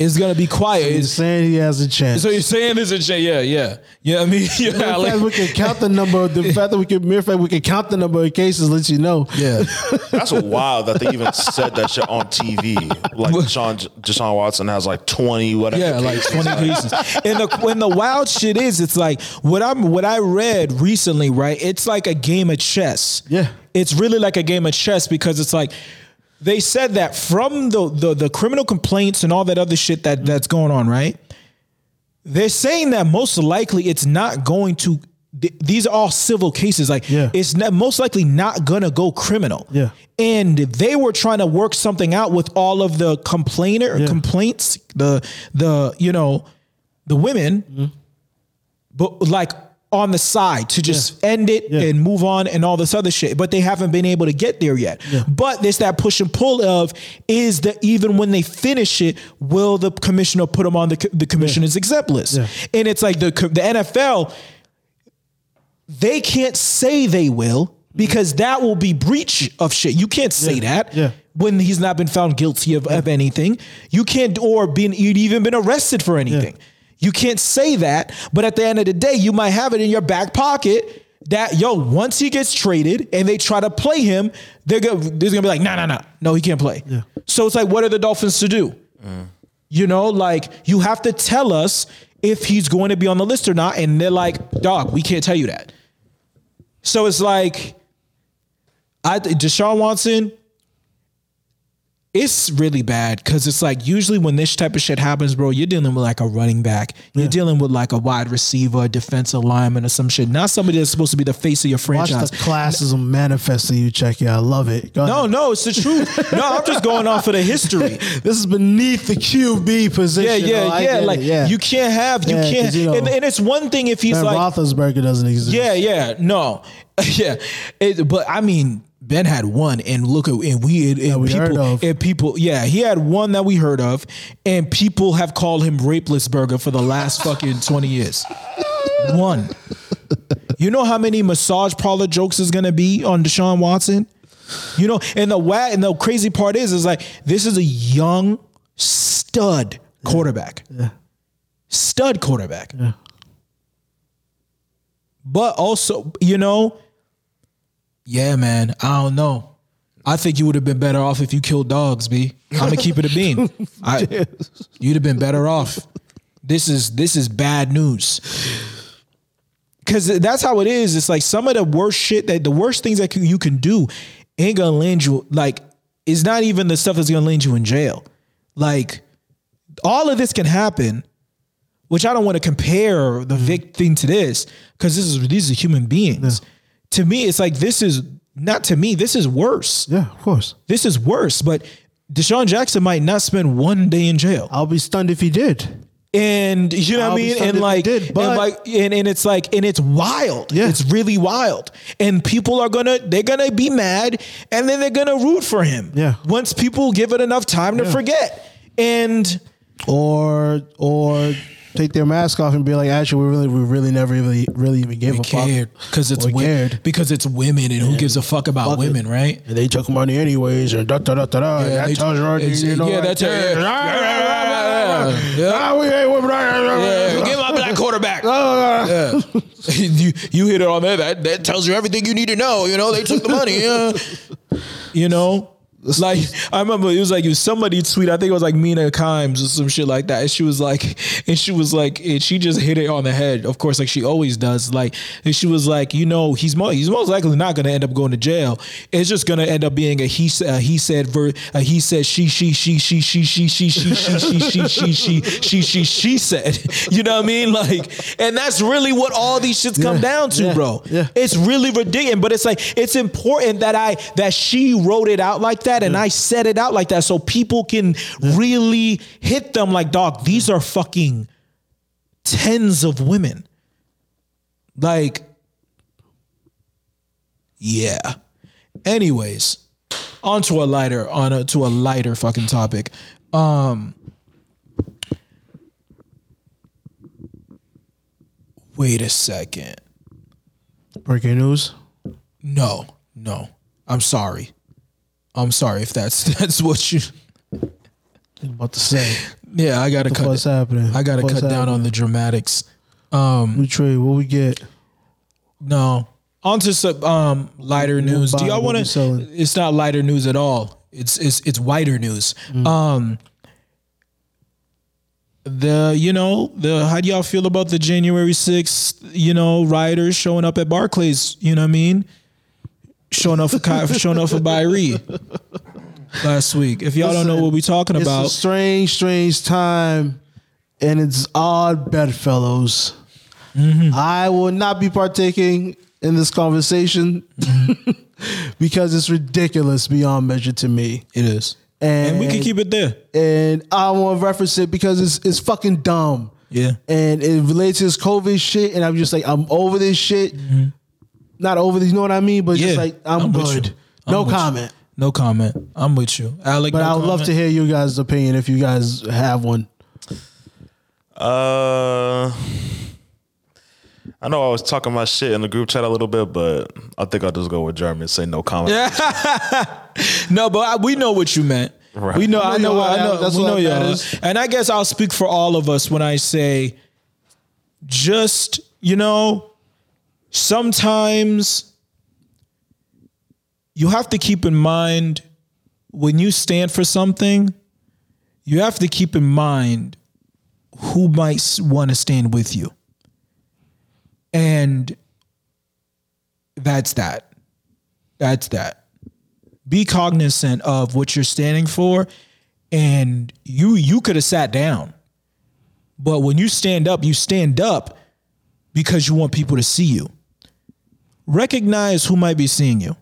It's gonna be quiet. So you're saying he has a chance. So you're saying there's a chance. Yeah, yeah. You know what I mean? Yeah, the fact like, we can count the number. The fact that we can, mere fact we can count the number of cases, let you know. Yeah, that's wild that they even said that shit on T V. Like Deshaun, Deshaun Watson has like twenty whatever. Yeah, cases. like twenty cases. And the when the wild shit is, it's like what I'm what I read recently. Right, it's like a game of chess. Yeah, it's really like a game of chess because it's like. They said that from the, the the criminal complaints and all that other shit that, that's going on, right? They're saying that most likely it's not going to, th- these are all civil cases. Like, yeah. it's not, most likely not going to go criminal. Yeah. And they were trying to work something out with all of the complainer yeah. complaints, the, the you know, the women, mm-hmm. but like on the side to just yeah. end it yeah. and move on and all this other shit. But they haven't been able to get there yet. Yeah. But there's that push and pull of is that even when they finish it, will the commissioner put them on the, the commissioner's yeah. exempt list? Yeah. And it's like the, the N F L, they can't say they will because that will be breach of shit. You can't say yeah. that. Yeah. When he's not been found guilty of, yeah. of anything. You can't, or been, you'd even been arrested for anything. Yeah. You can't say that, but at the end of the day, you might have it in your back pocket that, yo, once he gets traded and they try to play him, they're going to be like, no, no, no, no, he can't play. Yeah. So it's like, what are the Dolphins to do? Uh. You know, like you have to tell us if he's going to be on the list or not. And they're like, dog, we can't tell you that. So it's like, I Deshaun Watson, it's really bad because it's like usually when this type of shit happens, bro, you're dealing with like a running back. You're yeah. dealing with like a wide receiver, a defensive lineman or some shit. Not somebody that's supposed to be the face of your franchise. Watch the classism N- manifesting you, check yeah, I love it. Go no, ahead. no, it's the truth. No, I'm just going off of the history. This is beneath the Q B position. Yeah, yeah, oh, yeah. Like yeah. you can't have, you yeah, can't. You know, and, and it's one thing if he's Ben like. Roethlisberger doesn't exist. Yeah, yeah, no. yeah, it, but I mean. Ben had one, and look at and we and, and we people heard of. and people. Yeah, he had one that we heard of, and people have called him Rapelessburger for the last fucking twenty years. One, you know how many massage parlor jokes is gonna be on Deshaun Watson? You know, and the wha- and the crazy part is, is like this is a young stud quarterback, yeah. Yeah. stud quarterback, yeah. but also you know. Yeah, man. I don't know. I think you would have been better off if you killed dogs, B. I'm gonna keep it a beam. I, you'd have been better off. This is this is bad news. Because that's how it is. It's like some of the worst shit, that the worst things that you can do ain't gonna land you. Like, it's not even the stuff that's gonna land you in jail. Like, all of this can happen, which I don't want to compare the Vic thing to this, because this is these are human beings. Yeah. To me, it's like this is not to me. This is worse. Yeah, of course. This is worse. But Deshaun Jackson might not spend one day in jail. I'll be stunned if he did. And you know I'll what I mean? And like, did, but and like, and and it's like, and it's wild. Yeah. It's really wild. And people are going to, they're going to be mad, and then they're going to root for him. Yeah. Once people give it enough time yeah. to forget. And, or, or take their mask off and be like, actually, we really, we really never really, really even gave we a cared. fuck. Cause it's weird. Because it's women, and yeah. who gives a fuck about fuck women, it. right? And they took money anyways, and da da da da da. Yeah, that's right. Yeah. Nah, we ain't women. Yeah. Give my black quarterback. Yeah. you, you hit it on there. That that tells you everything you need to know. You know, they took the money. Yeah. You know, like I remember it was like it was somebody tweet. I think it was like Mina Kimes or some shit like that. And she was like, and she was like, and she just hit it on the head. Of course, like she always does. Like, and she was like, you know, he's mo- he's most likely not going to end up going to jail. It's just going to end up being a he uh, he said ver- uh, he said she she she she she she she she she she she she she she she said. You know what I mean? Like, and that's really what all these shits come down to, bro. It's really ridiculous, but it's like it's important that I that she wrote it out like that. That and yeah. I said it out like that so people can yeah. really hit them like, dog, these are fucking tens of women. Like, yeah. Anyways, on to a lighter, on a, to a lighter fucking topic. Um, wait a second. Breaking news? No, no. I'm sorry. I'm sorry if that's that's what you I'm about to say. Yeah, I gotta cut what's happening. I gotta what's cut happening? down on the dramatics. Um we trade, what we get? No. On to some um lighter we news. Do y'all wanna it's not lighter news at all. It's it's it's whiter news. Mm. Um the you know, the how do y'all feel about the January sixth, you know, rioters showing up at Barclays, you know what I mean? Showing up for Ky- showing up for Kyrie last week. If y'all Listen, don't know what we're talking it's about, it's a strange, strange time, and it's odd bedfellows. Mm-hmm. I will not be partaking in this conversation mm-hmm. because it's ridiculous beyond measure to me. It is, and, and we can keep it there. And I want to reference it because it's it's fucking dumb. Yeah, and it relates to this COVID shit, and I'm just like, I'm over this shit. Mm-hmm. Not over these, you know what I mean? But yeah, just like, I'm, I'm good. I'm no comment. You. No comment. I'm with you. Alec, but no I would comment. love to hear you guys' opinion if you guys have one. Uh, I know I was talking my shit in the group chat a little bit, but I think I'll just go with Jeremy and say no comment. No, but I, we know what you meant. Right. We know, I know, I know, I know that's we what know I y'all. Is. And I guess I'll speak for all of us when I say just, you know, sometimes you have to keep in mind when you stand for something, you have to keep in mind who might want to stand with you. And that's that. That's that. Be cognizant of what you're standing for. And you, you could have sat down, but when you stand up, you stand up because you want people to see you. Recognize who might be seeing you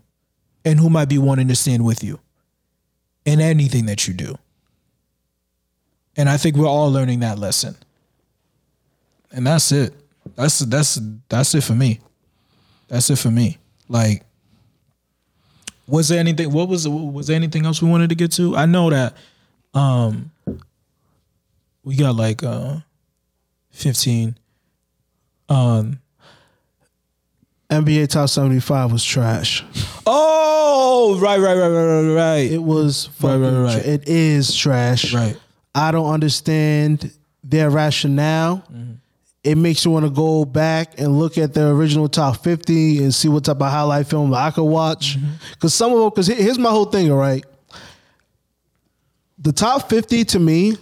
and who might be wanting to stand with you in anything that you do. And I think we're all learning that lesson. And that's it. That's that's that's it for me. That's it for me. Like, was there anything, what was was there anything else we wanted to get to? I know that um, we got like uh, fifteen. Um N B A Top seventy-five was trash. Oh, right, right, right, right, right. It was fucking right, right, right. Tra- it is trash. Right. I don't understand their rationale. Mm-hmm. it makes you want to go back and look at their original top fifty and see what type of highlight film I could watch. Mm-hmm. Cause some of them, cause here's my whole thing, all right? The top fifty to me,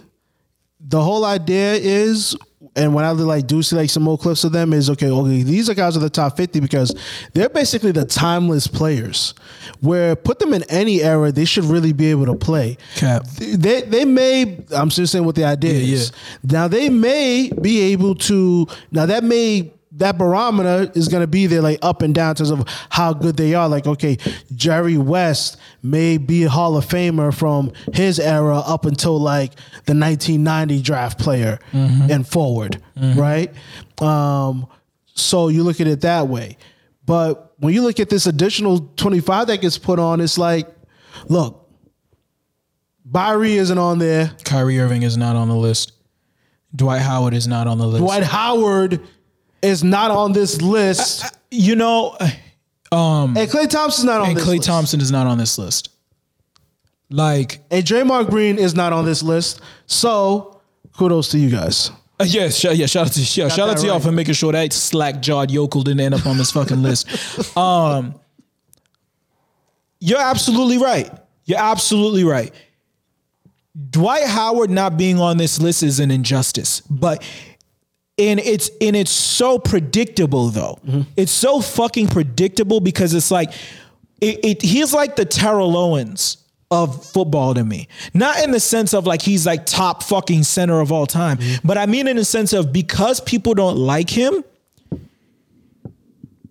the whole idea is, and when I like do see like some more clips of them, is okay, okay, these are guys are the top fifty because they're basically the timeless players. Where put them in any era, they should really be able to play. Cap. They they may I'm just saying what the idea yeah, is. Yeah. Now they may be able to now that may that barometer is going to be there, like up and down in terms of how good they are. Like, okay, Jerry West may be a Hall of Famer from his era up until like the nineteen ninety draft player mm-hmm. and forward, mm-hmm. right? Um, so you look at it that way. But when you look at this additional twenty-five that gets put on, it's like, look, Byrie isn't on there. Kyrie Irving is not on the list. Dwight Howard is not on the list. Dwight Howard is not on this list. I, I, you know, um, and Klay Thompson's not on and this Klay list. And Klay Thompson is not on this list. Like, and Draymond Green is not on this list. So, kudos to you guys. Uh, yes, yeah, yeah, shout out to yeah, shout out to right. y'all for making sure that slack-jawed yokel didn't end up on this fucking list. Um, you're absolutely right. You're absolutely right. Dwight Howard not being on this list is an injustice, but And it's and it's so predictable though. Mm-hmm. It's so fucking predictable because it's like it, it he's like the Terrell Owens of football to me. Not in the sense of like he's like top fucking center of all time, mm-hmm. but I mean in the sense of because people don't like him,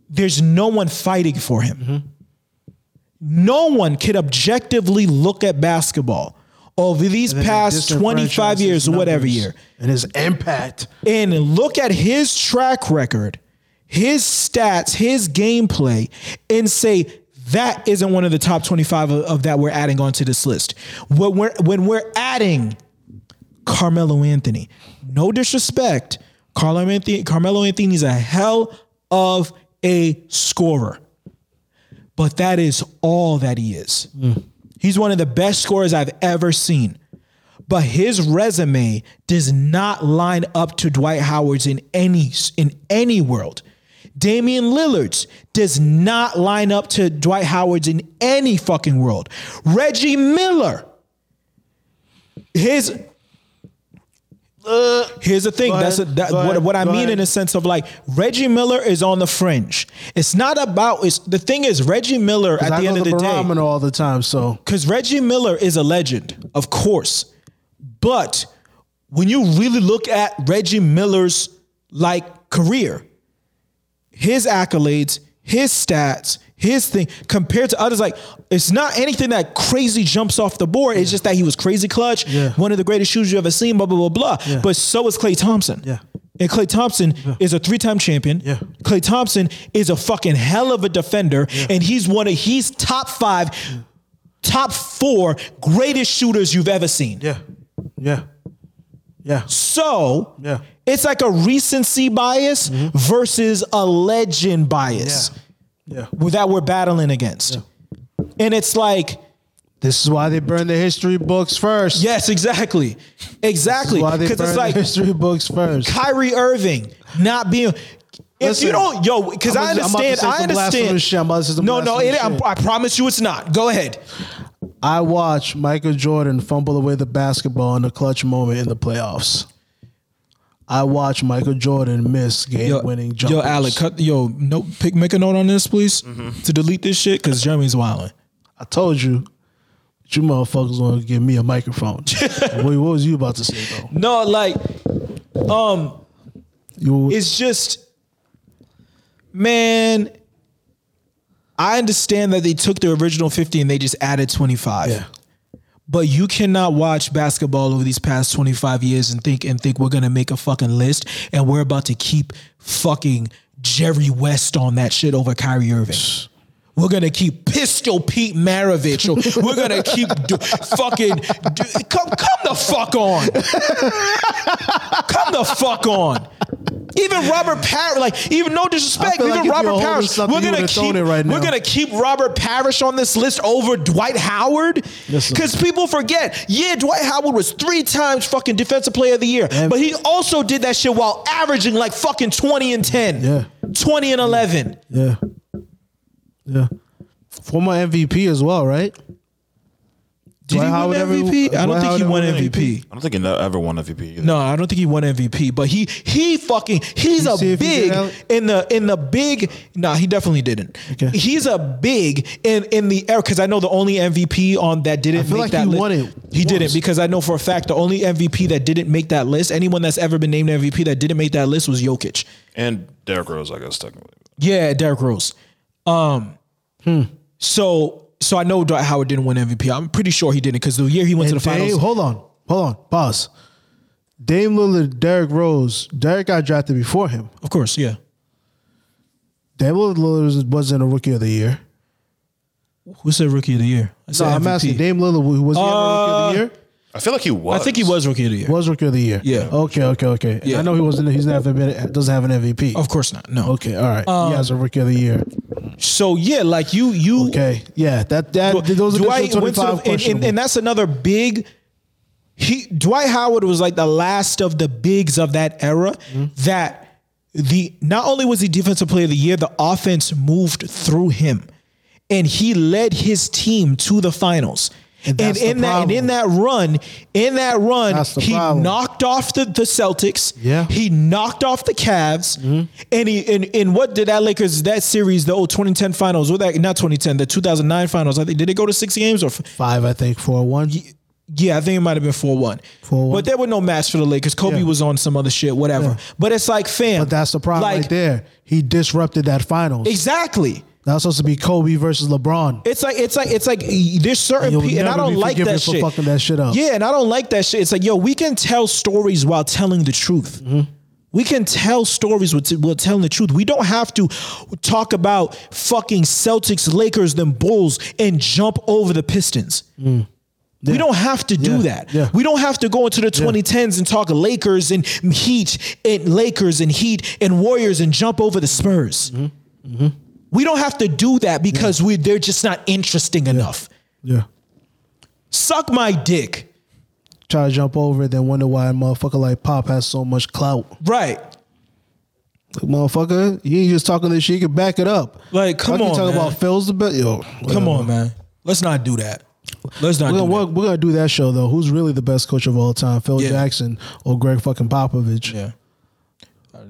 there's no one fighting for him. Mm-hmm. No one could objectively look at basketball over these past twenty-five years or whatever year. And his impact. And look at his track record, his stats, his gameplay, and say, that isn't one of the top twenty-five of, of that we're adding onto this list. When we're, when we're adding Carmelo Anthony, no disrespect, Carmelo Anthony, Carmelo Anthony's a hell of a scorer. But that is all that he is. Mm. He's one of the best scorers I've ever seen. But his resume does not line up to Dwight Howard's in any in any world. Damian Lillard's does not line up to Dwight Howard's in any fucking world. Reggie Miller. His uh, Here's the thing. That's ahead, a, that, what, ahead, what I mean ahead. In a sense of like Reggie Miller is on the fringe. It's not about it's the thing is Reggie Miller at I the end of the, the day. All the time, so because Reggie Miller is a legend, of course, but when you really look at Reggie Miller's like career, his accolades, his stats, his thing compared to others, like it's not anything that crazy jumps off the board. It's yeah. just that he was crazy clutch, yeah. one of the greatest shooters you ever seen, blah, blah, blah, blah. Yeah. But so is Klay Thompson. Yeah. And Klay Thompson yeah. is a three-time champion. Yeah. Klay Thompson is a fucking hell of a defender. Yeah. And he's one of, he's top five, yeah. top four greatest shooters you've ever seen. Yeah. Yeah. Yeah. So yeah. it's like a recency bias mm-hmm. versus a legend bias. Yeah. Yeah, that we're battling against. Yeah. And it's like, this is why they burn the history books first. Yes, exactly. Exactly. This is why they burn it's like, the history books first. Kyrie Irving not being... If Listen, you don't... Yo, because I understand... I understand... No, no, it, I, I promise you it's not. Go ahead. I watched Michael Jordan fumble away the basketball in a clutch moment in the playoffs. I watched Michael Jordan miss game-winning jumpers. Yo, Alec, cut, yo, no, pick, make a note on this, please, mm-hmm. to delete this shit, because Jeremy's wilding. I told you, you motherfuckers want to give me a microphone. What, what was you about to say, though? No, like, um, you, it's just, man, I understand that they took the original fifty and they just added twenty-five. Yeah. But you cannot watch basketball over these past twenty-five years and think and think we're going to make a fucking list and we're about to keep fucking Jerry West on that shit over Kyrie Irving. We're going to keep Pistol Pete Maravich. Or we're going to keep do, fucking... Do, come, come the fuck on. Come the fuck on. Even Robert Parrish, like, even no disrespect, even like Robert Parrish. We're gonna keep, right we're gonna keep Robert Parrish on this list over Dwight Howard, because people forget. Yeah, Dwight Howard was three times fucking Defensive Player of the Year, yeah. but he also did that shit while averaging like fucking twenty and ten, yeah, twenty and eleven, yeah, yeah. Former M V P as well, right? Did Dwight he Howard win M V P? Ever, I don't Dwight think Howard he won M V P. M V P. I don't think he ever won M V P either. No, I don't think he won M V P. But he he fucking he's a big he in the in the big. Nah, he definitely didn't. Okay. He's a big in in the era, because I know the only M V P on that didn't I feel make like that he list. Won it he once. Didn't, because I know for a fact the only M V P that didn't make that list, anyone that's ever been named M V P that didn't make that list, was Jokic and Derrick Rose. I guess technically. Yeah, Derrick Rose. Um, hmm. So. So I know Dwight Howard didn't win M V P. I'm pretty sure he didn't, because the year he went and to the Dame, finals. Hold on. Hold on. Pause. Dame Lillard, Derrick Rose. Derrick got drafted before him. Of course, yeah. Dame Lillard wasn't a Rookie of the Year. Who said Rookie of the Year? I said no, M V P. I'm asking Dame Lillard, was he ever uh, Rookie of the Year? I feel like he was. I think he was Rookie of the Year. Was Rookie of the Year. Yeah. Okay, okay, okay. Yeah. I know he wasn't, he's never been, doesn't have an M V P. Of course not. No. Okay, all right. Um, he has a Rookie of the Year. So yeah, like you, you. Okay, yeah. That that those Dwight are went to the, and, and, and that's another big. He Dwight Howard was like the last of the bigs of that era. Mm-hmm. That the not only was he Defensive Player of the Year, the offense moved through him, and he led his team to the finals. And, and in that and in that run, in that run, he problem. knocked off the, the Celtics. Yeah. He knocked off the Cavs. Mm-hmm. And he and, and what did that Lakers, that series, the old twenty ten finals, or that not twenty ten, the two thousand nine finals, I think, did it go to six games or f- five, I think, four one? Yeah, I think it might have been four one. four one. But there were no match for the Lakers. Kobe yeah. was on some other shit, whatever. Yeah. But it's like, fam. But that's the problem, like, right there. He disrupted that finals. Exactly. That's supposed to be Kobe versus LeBron. It's like it's like it's like there's certain people, and, and I don't like that shit. For fucking that shit up. Yeah, and I don't like that shit. It's like, yo, we can tell stories while telling the truth. Mm-hmm. We can tell stories with, with telling the truth. We don't have to talk about fucking Celtics, Lakers, them Bulls, and jump over the Pistons. Mm. Yeah. We don't have to do yeah. that. Yeah. We don't have to go into the twenty tens yeah. and talk Lakers and Heat and Lakers and Heat and Warriors and jump over the Spurs. Mm-hmm. Mm-hmm. We don't have to do that, because yeah. we they're just not interesting yeah. enough. Yeah. Suck my dick. Try to jump over it, then wonder why a motherfucker like Pop has so much clout. Right. Like, motherfucker, you ain't just talking this shit. You can back it up. Like, come on, man. Talking about Phil's the best. Yo, come on, man. Let's not do that. Let's not we're do gonna, that. We're going to do that show, though. Who's really the best coach of all time? Phil yeah. Jackson or Greg fucking Popovich? Yeah.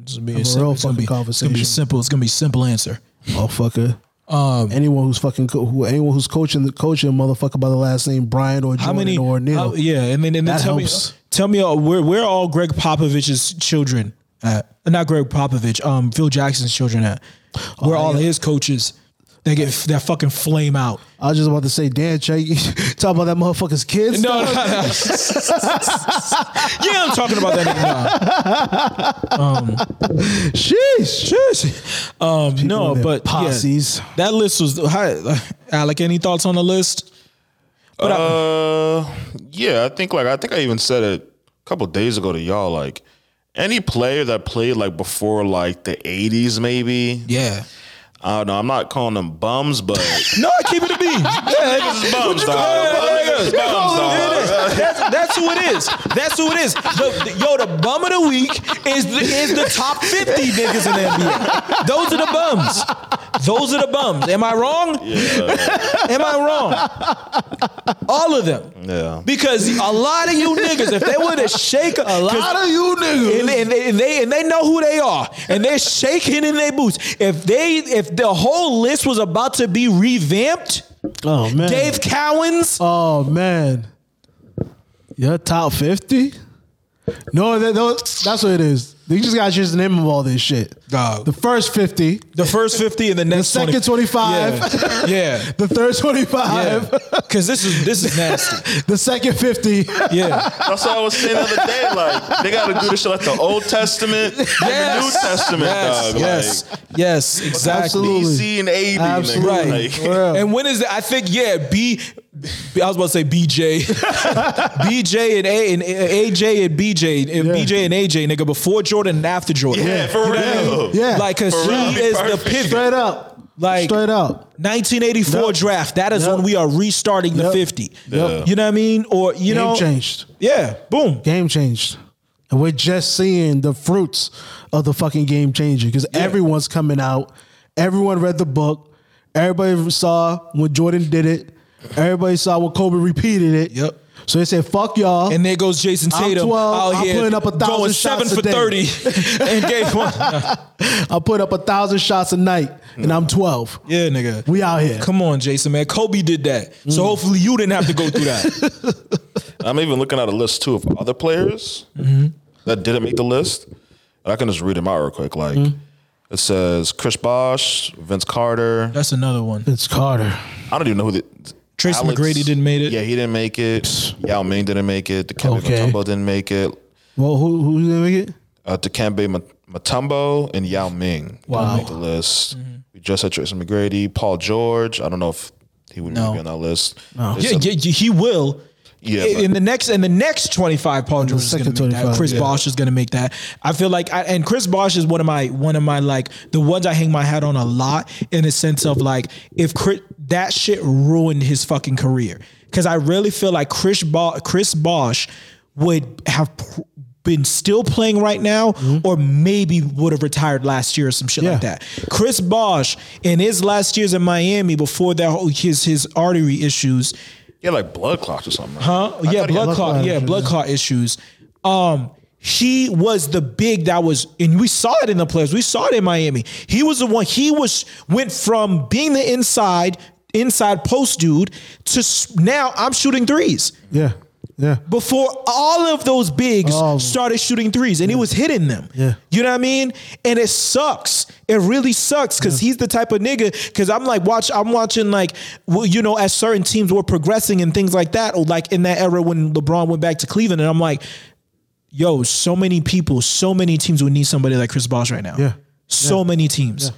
It's going to be a real fucking be, conversation. It's going to be simple. It's going to be a simple answer. Motherfucker. Um, anyone who's fucking co- who anyone who's coaching the coaching motherfucker by the last name Bryant or Jordan many, or Neil. How, yeah, and then and then tell helps. me tell me uh, where where are all Greg Popovich's children at? Not Greg Popovich, um, Phil Jackson's children at. Where oh, all yeah. his coaches that get that fucking flame out. I was just about to say, Dan Chaggy, talk about that motherfucker's kids. No, no, no. yeah, I'm talking about that. Nah. Um, sheesh, sheesh. Um, no, but posses. Yeah, that list was. Hi, Alec, any thoughts on the list? But uh, I, yeah, I think like I think I even said it a couple of days ago to y'all. Like any player that played like before like the eighties, maybe. Yeah. I don't know. I'm not calling them bums, but no, keep it a beat. Yeah, niggas is bums, dog. Niggas is bums, dog. That's, that's who it is. That's who it is. The, the, yo, the bum of the week is the, is the top fifty niggas in the N B A. Those are the bums. Those are the bums. Am I wrong? Yeah. Am I wrong? All of them. Yeah. Because a lot of you niggas, if they were to shake a lot of you niggas, and they, and they and they and they know who they are, and they're shaking in their boots. If they if the whole list was about to be revamped. Oh, man. Dave Cowens. Oh, man. Your top fifty? No, that, that's what it is. You just got to choose the name of all this shit. Dog. The first fifty. The first fifty and the next the second twenty-five. Yeah. yeah. The third twenty-five. Yeah. Cause this is this is nasty. The second fifty. Yeah. That's what I was saying the other day. Like, they gotta do this shit like the Old Testament yes. and the New Testament, yes. dog. Yes. Like, yes, exactly. B C and A D. Absolutely. Right. Like. And when is that? I think, yeah, B I was about to say B J, B J and A and A J and B J, and yeah. B J and A J, nigga, before Jordan and after Jordan. Yeah, for real. Yeah, like because he real. is Perfect. the pivot. Straight up. Like straight up, nineteen eighty-four yep. draft. That is yep. when we are restarting yep. the fifty. Yep. You know what I mean? Or you Game know, changed. Yeah, boom. Game changed. And we're just seeing the fruits of the fucking game changing because yeah. everyone's coming out. Everyone read the book. Everybody saw when Jordan did it. Everybody saw when Kobe repeated it. Yep. So they said, fuck y'all. And there goes Jason Tatum twelve, out I'm here putting up a thousand going seven shots for thirty and gave one. I put up a thousand shots a night and I'm twelve. Yeah, nigga. We out here. Come on, Jason, man. Kobe did that. Mm. So hopefully you didn't have to go through that. I'm even looking at a list, too, of other players mm-hmm. that didn't make the list. I can just read them out real quick. Like, mm-hmm. it says Chris Bosh, Vince Carter. That's another one. Vince Carter. I don't even know who the... Tracy Alex, McGrady didn't make it. Yeah, he didn't make it. Yao Ming didn't make it. Dikembe okay. Mutombo didn't make it. Well, who who didn't make it? Uh, Dikembe Mutombo and Yao Ming. Wow. Didn't make the list. Mm-hmm. We just had Tracy McGrady. Paul George. I don't know if he would no. be on that list. No. Yeah, yeah, he will. Yeah, in the next in the next twenty-five, Paul George is going to make that. Chris yeah. Bosh is going to make that. I feel like, I, and Chris Bosh is one of my one of my like the ones I hang my hat on a lot in the sense of like if Chris, that shit ruined his fucking career because I really feel like Chris Bo- Chris Bosh would have pr- been still playing right now mm-hmm. or maybe would have retired last year or some shit yeah. like that. Chris Bosh in his last years in Miami before that whole, his his artery issues. Yeah, like blood clots or something. Right? Huh? Yeah, blood clot. Yeah, blood clot issues. Um, he was the big that was, and we saw it in the players. We saw it in Miami. He was the one. He was went from being the inside inside post dude to now I'm shooting threes. Yeah, yeah. Before all of those bigs oh. started shooting threes, and yeah. he was hitting them. Yeah, you know what I mean? And it sucks. It really sucks because yeah. he's the type of nigga. Because I'm like, watch, I'm watching like, well, you know, as certain teams were progressing and things like that, or like in that era when LeBron went back to Cleveland, and I'm like, yo, so many people, so many teams would need somebody like Chris Bosh right now. Yeah, so yeah. many teams. Yeah.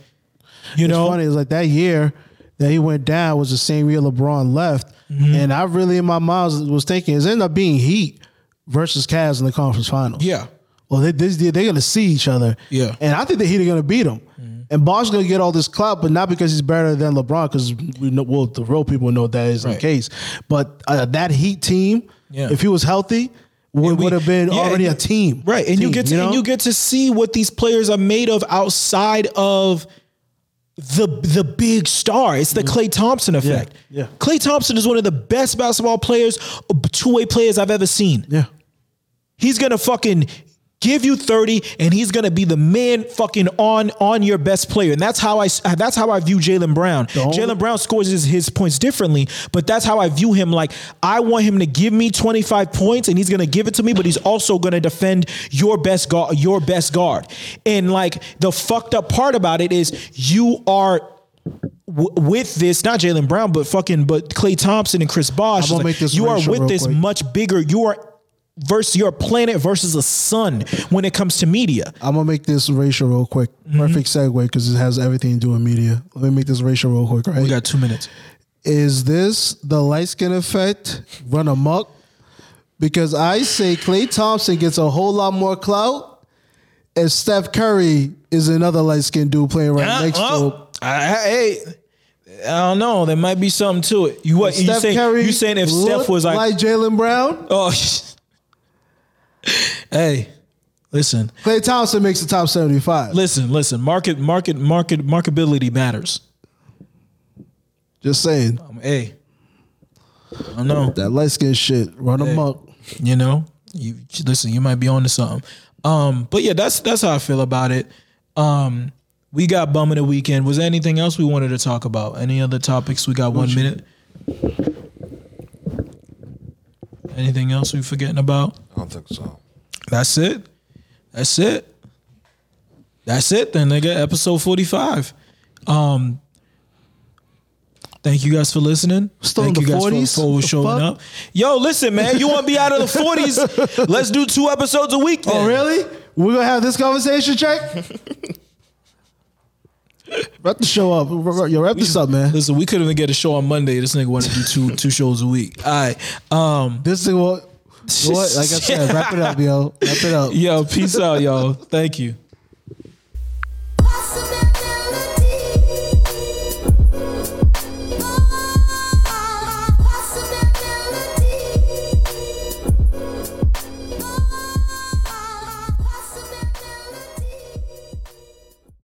You it's know, funny is like that year that he went down was the same year LeBron left, mm-hmm. and I really in my mind was thinking it ended up being Heat versus Cavs in the conference finals. Yeah. Well, they, this year they're going to see each other. Yeah. And I think the Heat are going to beat them. Mm-hmm. And Bosh going to get all this clout, but not because he's better than LeBron, because we know, well, the real people know that isn't right. the case. But uh, that Heat team, yeah. if he was healthy, would, we, would have been yeah, already and, a team. Right. And, team, you get to, you know? and you get to see what these players are made of outside of the the big star. It's the mm-hmm. Klay Thompson effect. Yeah. Yeah. Klay Thompson is one of the best basketball players, two-way players I've ever seen. Yeah. He's going to fucking... give you thirty, and he's gonna be the man fucking on on your best player, and that's how I that's how I view Jaylen Brown. Jaylen Brown scores his, his points differently, but that's how I view him. Like I want him to give me twenty-five points, and he's gonna give it to me, but he's also gonna defend your best guard, your best guard. And like the fucked up part about it is you are. W- with this, not Jaylen Brown, but fucking, but Klay Thompson and Chris Bosh. I'm gonna make this you are with this quick. Much bigger. You are. Versus your planet versus the sun when it comes to media. I'm going to make this racial real quick. Mm-hmm. Perfect segue because it has everything to do with media. Let me make this racial real quick, right? We got two minutes. Is this the light skin effect run amok? Because I say Klay Thompson gets a whole lot more clout and Steph Curry is another light skinned dude playing right uh, next oh, to him. Hey. I don't know. There might be something to it. You what? You saying, you saying if Steph was like, like Jaylen Brown? Oh, hey, listen. Klay Thompson makes the top seventy-five. Listen, listen. Market, market, market, marketability matters. Just saying. Um, hey, I don't know that light skin shit. Run hey. them up. You know, you listen. You might be on to something. Um, but yeah, that's that's how I feel about it. Um, we got bum of the weekend. Was there anything else we wanted to talk about? Any other topics? We got one minute. Anything else we forgetting about? I don't think so. That's it. That's it. That's it then, nigga. Episode forty-five. Um, thank you guys for listening. Still thank in the you guys forties? For, for showing fuck? Up. Yo, listen, man. You want to be out of the forties? Let's do two episodes a week then. Oh, really? We're going to have this conversation, Jake? Wrap the show up. Yo, wrap we, this up, man. Listen, we couldn't even get a show on Monday. This nigga wanted to do two two shows a week. All right. Um, this nigga, what? Like I said, wrap it up, yo. Wrap it up. Yo, peace out, y'all. Thank you.